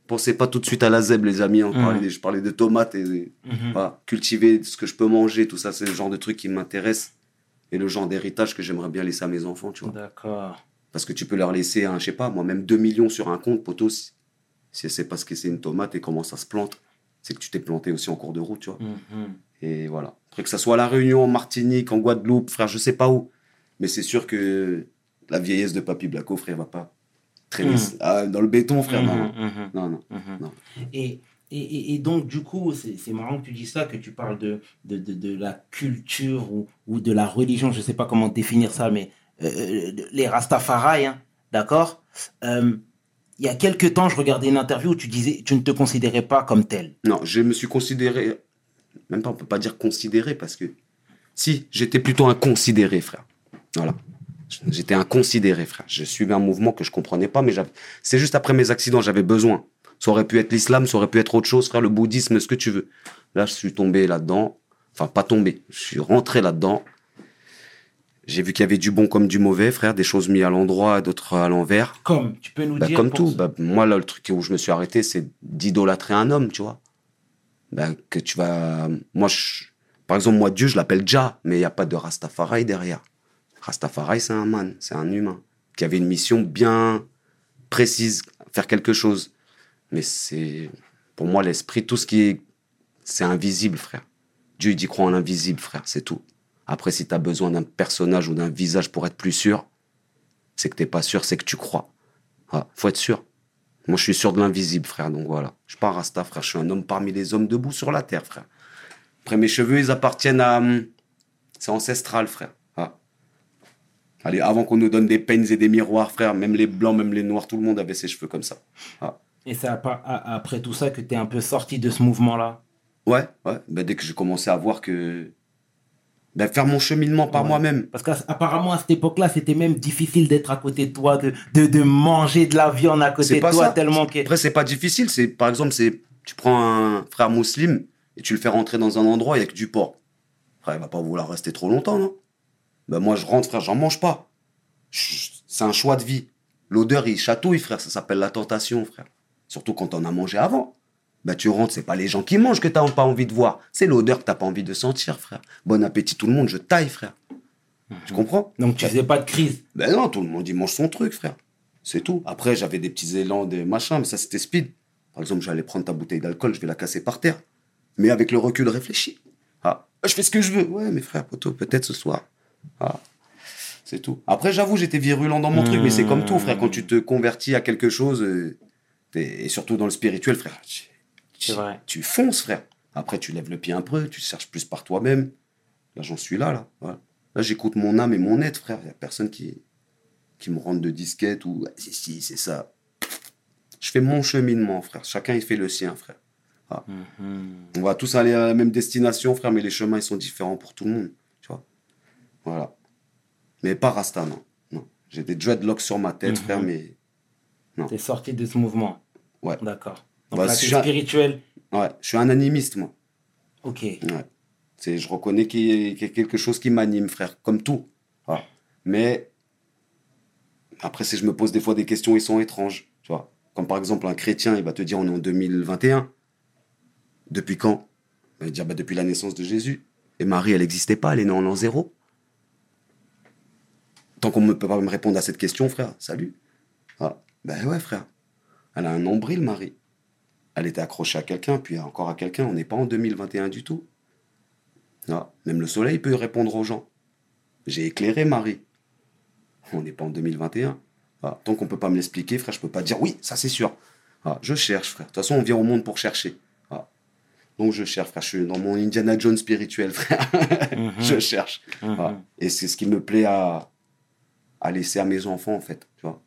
Pensez pas tout de suite à la zèbre, les amis. Hein. Uh-huh. Je parlais de tomates. Uh-huh. Voilà. Cultiver ce que je peux manger, tout ça, c'est le genre de truc qui m'intéresse. Et le genre d'héritage que j'aimerais bien laisser à mes enfants, tu vois. D'accord. Parce que tu peux leur laisser, hein, je sais pas, moi, même 2 millions sur un compte, poteau, si elle sait pas ce que c'est une tomate et comment ça se plante, c'est que tu t'es planté aussi en cours de route, tu vois. Mm-hmm. Et voilà. Après, que ça soit à La Réunion, en Martinique, en Guadeloupe, frère, je sais pas où. Mais c'est sûr que la vieillesse de Papy Blacko, frère, va pas traîner dans le béton, frère. Mm-hmm. Non. Et donc, du coup, c'est marrant que tu dis ça, que tu parles de la culture ou de la religion. Je ne sais pas comment définir ça, mais les Rastafari, hein, d'accord ? Il y a quelques temps, je regardais une interview où tu disais que tu ne te considérais pas comme tel. Non, je me suis considéré... Même pas, on ne peut pas dire considéré, parce que... Si, j'étais plutôt inconsidéré, frère. Voilà. J'étais inconsidéré, frère. Je suivais un mouvement que je ne comprenais pas, mais c'est juste après mes accidents, j'avais besoin... Ça aurait pu être l'islam, ça aurait pu être autre chose, frère, le bouddhisme, ce que tu veux. Là, je suis tombé là-dedans. Enfin, pas tombé. Je suis rentré là-dedans. J'ai vu qu'il y avait du bon comme du mauvais, frère. Des choses mises à l'endroit, d'autres à l'envers. Comme, tu peux nous dire. Comme tout. Moi, là, le truc où je me suis arrêté, c'est d'idolâtrer un homme, tu vois. Que tu vas... Moi, par exemple, moi, Dieu, je l'appelle Jah, mais il n'y a pas de Rastafari derrière. Rastafari, c'est un man, c'est un humain qui avait une mission bien précise, faire quelque chose. Mais c'est, pour moi, l'esprit, tout ce qui est... C'est invisible, frère. Dieu, il dit croire en l'invisible, frère, c'est tout. Après, si tu as besoin d'un personnage ou d'un visage pour être plus sûr, c'est que tu n'es pas sûr, c'est que tu crois. Ah, faut être sûr. Moi, je suis sûr de l'invisible, frère, donc voilà. Je ne suis pas un Rasta, frère, je suis un homme parmi les hommes debout sur la terre, frère. Après, mes cheveux, ils appartiennent à... C'est ancestral, frère. Ah. Allez, avant qu'on nous donne des peignes et des miroirs, frère, même les blancs, même les noirs, tout le monde avait ses cheveux comme ça. Ah. Et c'est après tout ça que tu es un peu sorti de ce mouvement-là? Ouais. Dès que j'ai commencé à voir que... faire mon cheminement par moi-même. Parce qu'apparemment, à cette époque-là, c'était même difficile d'être à côté de toi, de manger de la viande à côté de toi. Tellement que... Après, c'est pas difficile. Par exemple, tu prends un frère musulman et tu le fais rentrer dans un endroit, il n'y a que du porc. Frère, il va pas vouloir rester trop longtemps, non? Moi, je rentre, frère, j'en mange pas. C'est un choix de vie. L'odeur, il chatouille, frère. Ça s'appelle la tentation, frère. Surtout quand on a mangé avant. Tu rentres, c'est pas les gens qui mangent que t'as pas envie de voir. C'est l'odeur que t'as pas envie de sentir, frère. Bon appétit tout le monde, je taille, frère. Mm-hmm. Tu comprends? Donc tu faisais pas de crise? Non, tout le monde, il mange son truc, frère. C'est tout. Après, j'avais des petits élans, des machins, mais ça, c'était speed. Par exemple, j'allais prendre ta bouteille d'alcool, je vais la casser par terre. Mais avec le recul réfléchi. Ah, je fais ce que je veux. Ouais, mais frère, poteau, peut-être ce soir. Ah, c'est tout. Après, j'avoue, j'étais virulent dans mon truc, mais c'est comme tout, frère. Quand tu te convertis à quelque chose... Et surtout dans le spirituel, frère. C'est vrai. Tu fonces, frère. Après, tu lèves le pied un peu, tu cherches plus par toi-même. Là, j'en suis là. Voilà. Là, j'écoute mon âme et mon être, frère. Il n'y a personne qui me rentre de disquette ou si, c'est ça. Je fais mon cheminement, frère. Chacun, il fait le sien, frère. Voilà. Mm-hmm. On va tous aller à la même destination, frère, mais les chemins, ils sont différents pour tout le monde. Tu vois ? Voilà. Mais pas Rasta, non. J'ai des dreadlocks sur ma tête, frère, mais. Non. T'es sorti de ce mouvement. Ouais. D'accord. Donc là, c'est spirituel. Ouais, je suis un animiste, moi. Ok. Ouais. Je reconnais qu'il y a quelque chose qui m'anime, frère, comme tout. Ouais. Mais après, je me pose des fois des questions, ils sont étranges. Tu vois. Comme par exemple, un chrétien, il va te dire, on est en 2021. Depuis quand? Il va dire, depuis la naissance de Jésus. Et Marie, elle n'existait pas, elle est née en l'an 0. Tant qu'on ne peut pas me répondre à cette question, frère, salut. Ouais. Ouais, frère. Elle a un nombril, Marie. Elle était accrochée à quelqu'un, puis encore à quelqu'un. On n'est pas en 2021 du tout. Ah, même le soleil peut répondre aux gens. J'ai éclairé, Marie. On n'est pas en 2021. Ah, tant qu'on ne peut pas me l'expliquer, frère, je ne peux pas dire oui, ça c'est sûr. Ah, je cherche, frère. De toute façon, on vient au monde pour chercher. Ah. Donc je cherche, frère. Je suis dans mon Indiana Jones spirituel, frère. Je cherche. Ah. Et c'est ce qui me plaît à laisser à mes enfants, en fait, tu vois.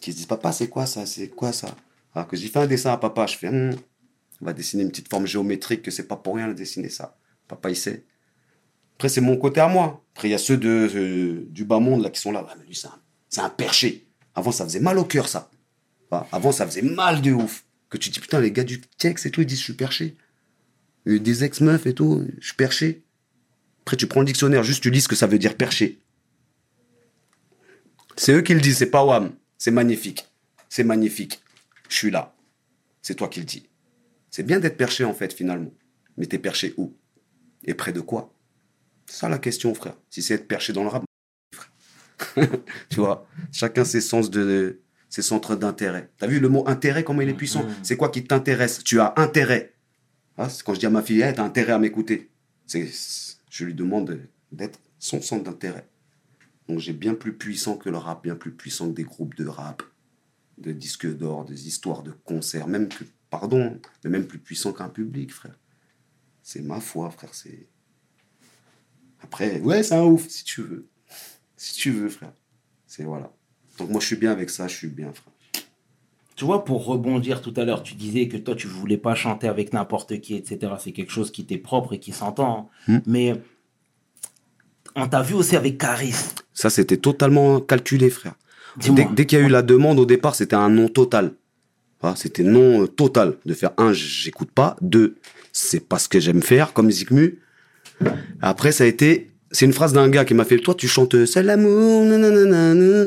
Qui se disent, papa, c'est quoi ça? C'est quoi ça? Alors que j'ai fait un dessin à papa, je fais, on va dessiner une petite forme géométrique, que c'est pas pour rien de dessiner ça. Papa, il sait. Après, c'est mon côté à moi. Après, il y a ceux du bas monde là, qui sont là. Ah, mais lui, c'est un perché. Avant, ça faisait mal au cœur, ça. Enfin, avant, ça faisait mal de ouf. Que tu te dis, putain, les gars du texte et tout, ils disent, je suis perché. Des ex-meufs et tout, je suis perché. Après, tu prends le dictionnaire, juste tu lis ce que ça veut dire perché. C'est eux qui le disent, c'est pas WAM. C'est magnifique. C'est magnifique. Je suis là. C'est toi qui le dis. C'est bien d'être perché, en fait, finalement. Mais t'es perché où? Et près de quoi? C'est ça la question, frère. Si c'est être perché dans le rap, frère. Tu vois, chacun ses sens de... ses centres d'intérêt. T'as vu le mot intérêt, comment il est puissant? C'est quoi qui t'intéresse? Tu as intérêt. Ah, c'est quand je dis à ma fille, hey, t'as intérêt à m'écouter. Je lui demande d'être son centre d'intérêt. Donc j'ai bien plus puissant que le rap, bien plus puissant que des groupes de rap, de disques d'or, des histoires de concerts, même que, pardon, mais même plus puissant qu'un public, frère. C'est ma foi, frère, c'est... Après, ouais, c'est un ouf, si tu veux. Si tu veux, frère. C'est voilà. Donc moi, je suis bien avec ça, je suis bien, frère. Tu vois, pour rebondir tout à l'heure, tu disais que toi, tu voulais pas chanter avec n'importe qui, etc. C'est quelque chose qui t'est propre et qui s'entend. Hein. Mais on t'a vu aussi avec Charisse. Ça, c'était totalement calculé, frère. Dès qu'il y a eu la demande, au départ, c'était un non total. Ah, c'était non total. De faire, un, j'écoute pas. Deux, c'est pas ce que j'aime faire, comme Zikmu. Après, ça a été... C'est une phrase d'un gars qui m'a fait « Toi, tu chantes « C'est l'amour, nanana ».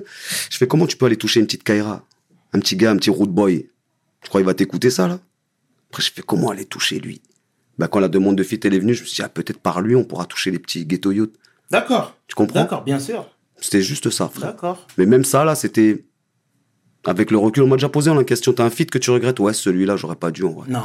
Je fais « Comment tu peux aller toucher une petite Kaira ? Un petit gars, un petit rude boy. Tu crois qu'il va t'écouter ça, là ?» Après, je fais « Comment aller toucher, lui ?» Ben, quand la demande de feat, elle est venue, je me suis dit « Ah, peut-être par lui, on pourra toucher les petits ghetto youth. » D'accord. Tu comprends ? D'accord, bien sûr. C'était juste ça, frère. D'accord. Mais même ça, là, c'était... Avec le recul, on m'a déjà posé en la question « T'as un feat que tu regrettes ?»« Ouais, celui-là, j'aurais pas dû, en vrai. » Non,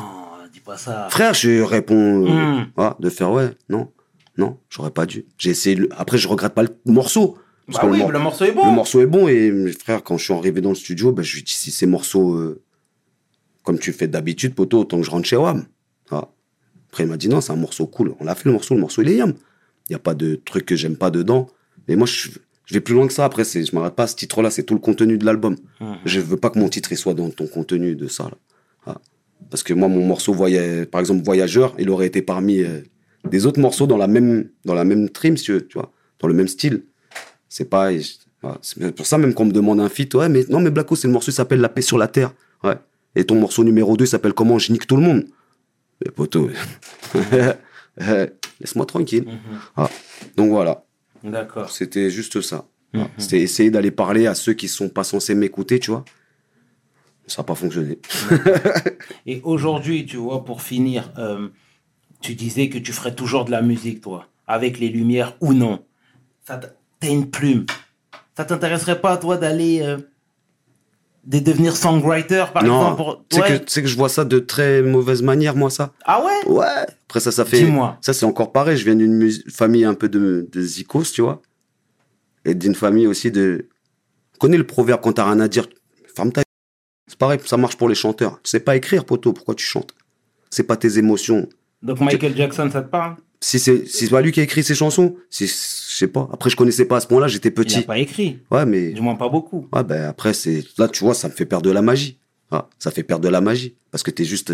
dis pas ça. Frère, je réponds... Ah, de faire « Ouais, non. » Non, j'aurais pas dû. J'ai essayé. Après, je regrette pas le morceau. Parce bah que oui, le morceau est bon. Le morceau est bon. Et frère, quand je suis arrivé dans le studio, ben, je lui ai dit si ces morceaux, comme tu fais d'habitude, poto, autant que je rentre chez WAM. Ah. Après, il m'a dit non, c'est un morceau cool. On l'a fait le morceau il est yam. Il n'y a pas de truc que j'aime pas dedans. Mais moi, je vais plus loin que ça. Après, je m'arrête pas à ce titre-là, c'est tout le contenu de l'album. Je veux pas que mon titre il soit dans ton contenu de ça. Là. Ah. Parce que moi, mon morceau, par exemple, Voyageur, il aurait été parmi. Des autres morceaux dans la même trim, si tu vois, dans le même style. C'est pas... C'est pour ça même qu'on me demande un feat. Ouais, mais non, mais Blacko, c'est le morceau qui s'appelle La paix sur la terre. Ouais. Et ton morceau numéro 2 s'appelle Comment je nique tout le monde. Mais poteau, laisse-moi tranquille. Ah. Donc voilà. D'accord. C'était juste ça. C'était essayer d'aller parler à ceux qui sont pas censés m'écouter, tu vois. Ça n'a pas fonctionné. Et aujourd'hui, tu vois, pour finir... Tu disais que tu ferais toujours de la musique, toi, avec les lumières ou non. T'as une plume. Ça t'intéresserait pas, toi, d'aller... de devenir songwriter, par exemple pour... Tu sais que je vois ça de très mauvaise manière, moi, ça. Ah ouais? Ouais. Après, ça fait... Dis-moi. Ça, c'est encore pareil. Je viens d'une famille un peu de zikos, tu vois. Et d'une famille aussi de... Connais le proverbe, quand t'as rien à dire, ferme ta... C'est pareil, ça marche pour les chanteurs. Tu sais pas écrire, poteau, pourquoi tu chantes? C'est pas tes émotions... Donc Michael Jackson, ça te parle? Si c'est pas lui qui a écrit ses chansons, je sais pas. Après, je connaissais pas à ce point-là, j'étais petit. Il a pas écrit. Ouais, mais du moins pas beaucoup. Ouais, ben après là, tu vois, ça me fait perdre de la magie. Ah, ça fait perdre de la magie parce que t'es juste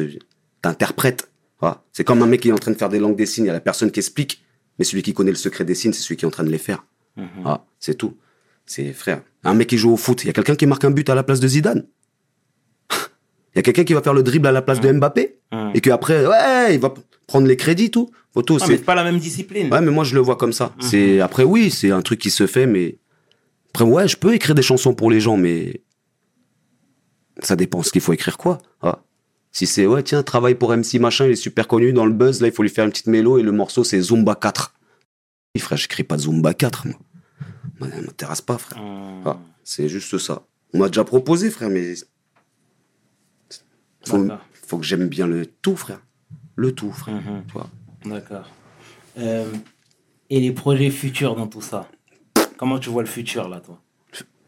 t'interprètes. Ah, c'est comme un mec qui est en train de faire des langues des signes, il y a la personne qui explique, mais celui qui connaît le secret des signes, c'est celui qui est en train de les faire. Ah, c'est tout. C'est frère. Un mec qui joue au foot, il y a quelqu'un qui marque un but à la place de Zidane. Il y a quelqu'un qui va faire le dribble à la place de Mbappé et que après ouais, il va prendre les crédits tout. Photo, mais c'est pas la même discipline. Ouais, mais moi je le vois comme ça. C'est après oui, c'est un truc qui se fait mais après ouais, je peux écrire des chansons pour les gens mais ça dépend ce qu'il faut écrire quoi. Ah. Si c'est ouais, tiens, travaille pour MC machin, il est super connu dans le buzz, là il faut lui faire une petite mélo et le morceau c'est Zumba 4. Et frère, j'écris pas Zumba 4 moi. Ça m'intéresse pas frère. Ah, c'est juste ça. On m'a déjà proposé frère mais faut que j'aime bien le tout, frère. Le tout, frère. Tu vois. D'accord. Et les projets futurs dans tout ça? Comment tu vois le futur, là, toi?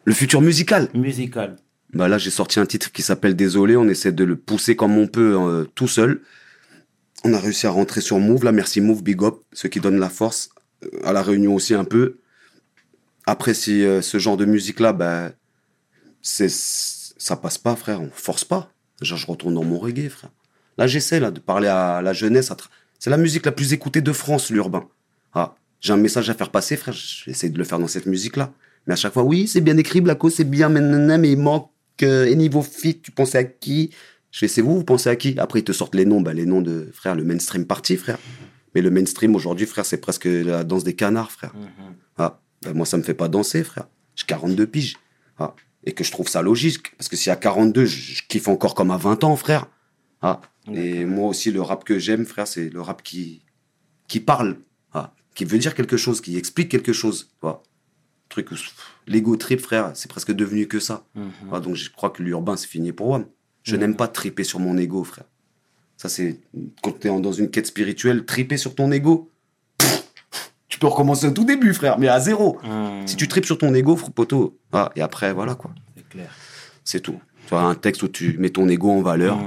Le futur musical? Musical. Bah là, j'ai sorti un titre qui s'appelle Désolé. On essaie de le pousser comme on peut, tout seul. On a réussi à rentrer sur Move. Là, merci Move, big up. Ceux qui donnent la force. À La Réunion aussi, un peu. Après, si ce genre de musique-là, ben, ça passe pas, frère. On force pas. Genre, je retourne dans mon reggae, frère. Là, j'essaie là, de parler à la jeunesse. C'est la musique la plus écoutée de France, l'urbain. Ah, j'ai un message à faire passer, frère. J'essaie de le faire dans cette musique-là. Mais à chaque fois, oui, c'est bien écrit, Blacko, c'est bien, mais il manque... et niveau fit, tu pensais à qui? Je fais, c'est vous pensez à qui? Après, ils te sortent les noms. Bah, les noms de, frère, le mainstream parti, frère. Mais le mainstream, aujourd'hui, frère, c'est presque la danse des canards, frère. Mm-hmm. Ah, bah, moi, ça me fait pas danser, frère. J'ai 42 piges. Ah, et que je trouve ça logique. Parce que si à 42, je kiffe encore comme à 20 ans, frère. Ah, mm-hmm. Et moi aussi, le rap que j'aime, frère, c'est le rap qui parle. Ah, qui veut dire quelque chose, qui explique quelque chose. Ah. Truc l'ego trip, frère, c'est presque devenu que ça. Mm-hmm. Ah, donc je crois que l'urbain c'est fini pour moi. Je n'aime pas triper sur mon ego, frère. Ça c'est quand t'es dans une quête spirituelle, triper sur ton ego, tu peux recommencer au tout début, frère, mais à zéro. Si tu tripes sur ton ego, poteau, ah, et après voilà quoi. C'est clair. C'est tout. Tu as un texte où tu mets ton ego en valeur.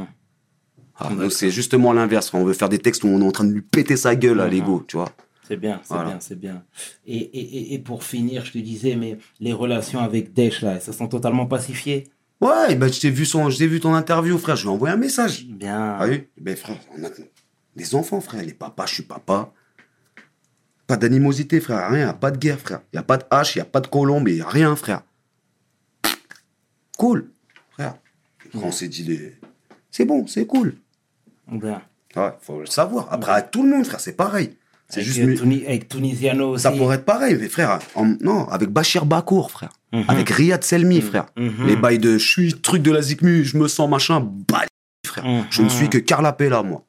Ah, donc c'est justement l'inverse. On veut faire des textes où on est en train de lui péter sa gueule à l'ego, tu vois. C'est bien, c'est voilà. Bien, c'est bien. Et pour finir, je te disais, mais les relations avec Desh, là, ça sont totalement pacifiées. Ouais, et ben, je t'ai vu ton interview, frère. Je lui ai envoyé un message. Bien. Ah oui, ben, frère, on a des enfants, frère. Les papas, je suis papa. Pas d'animosité, frère. Rien, pas de guerre, frère. Il n'y a pas de hache, il n'y a pas de colombe, il n'y a rien, frère. Cool, frère. On s'est dit, c'est bon, c'est cool. Bien. Ouais, faut le savoir. Après, avec tout le monde, frère, c'est pareil. C'est avec, juste avec Tunisiano aussi. Ça pourrait être pareil, mais frère, non, avec Bachir Bakour, frère. Mm-hmm. Avec Riyad Selmi, frère. Mm-hmm. Les bails de je suis truc de la zikmu, je me sens machin, bah, frère. Mm-hmm. Je ne suis que Karl Appela, moi.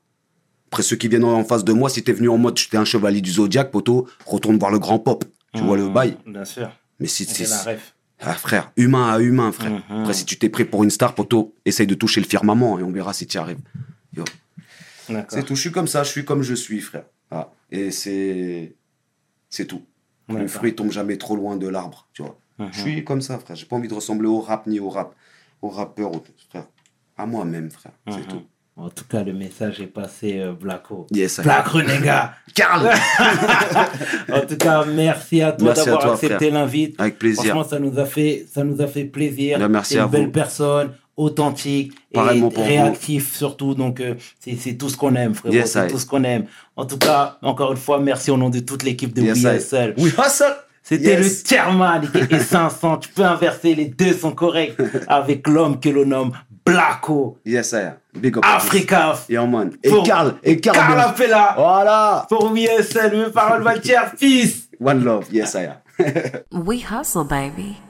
Après, ceux qui viennent en face de moi, si t'es venu en mode j'étais un chevalier du Zodiac, poto, retourne voir le grand pop. Tu vois le bail. Bien sûr. Mais si c'est la ref. Ah, frère, humain à humain, frère. Mm-hmm. Après, si tu t'es pris pour une star, poto, essaye de toucher le firmament et on verra si t'y arrives. Yo. C'est tout, je suis comme ça, je suis comme je suis, frère. Ah, et c'est tout. D'accord. Le fruit tombe jamais trop loin de l'arbre, tu vois. Uh-huh. Je suis comme ça, frère. J'ai pas envie de ressembler au rap ni au rappeur, frère. À moi-même, frère. Uh-huh. C'est tout. En tout cas, le message est passé, Blacko. Yes, Black Renégat. Karl. En tout cas, merci à toi merci d'avoir à toi, accepté frère. L'invite. Avec plaisir. Franchement, ça nous a fait plaisir. Là, merci. T'es à une vous. Belle personne. Authentique et réactif vous. Surtout. Donc, c'est tout ce qu'on aime, frérot. Yes, c'est tout ce qu'on aime. En tout cas, encore une fois, merci au nom de toute l'équipe de yes, We Hustle. We Hustle. C'était yes. Le chairman et 500. Tu peux inverser, les deux sont corrects. Avec l'homme que l'on nomme Blacko. Yes, sir. Big up. Africa. Yeah, man. Et Karl. Karl Appela. Voilà. Pour We Hustle, mes paroles, ma chère fils. One love. Yes, sir. We Hustle, baby.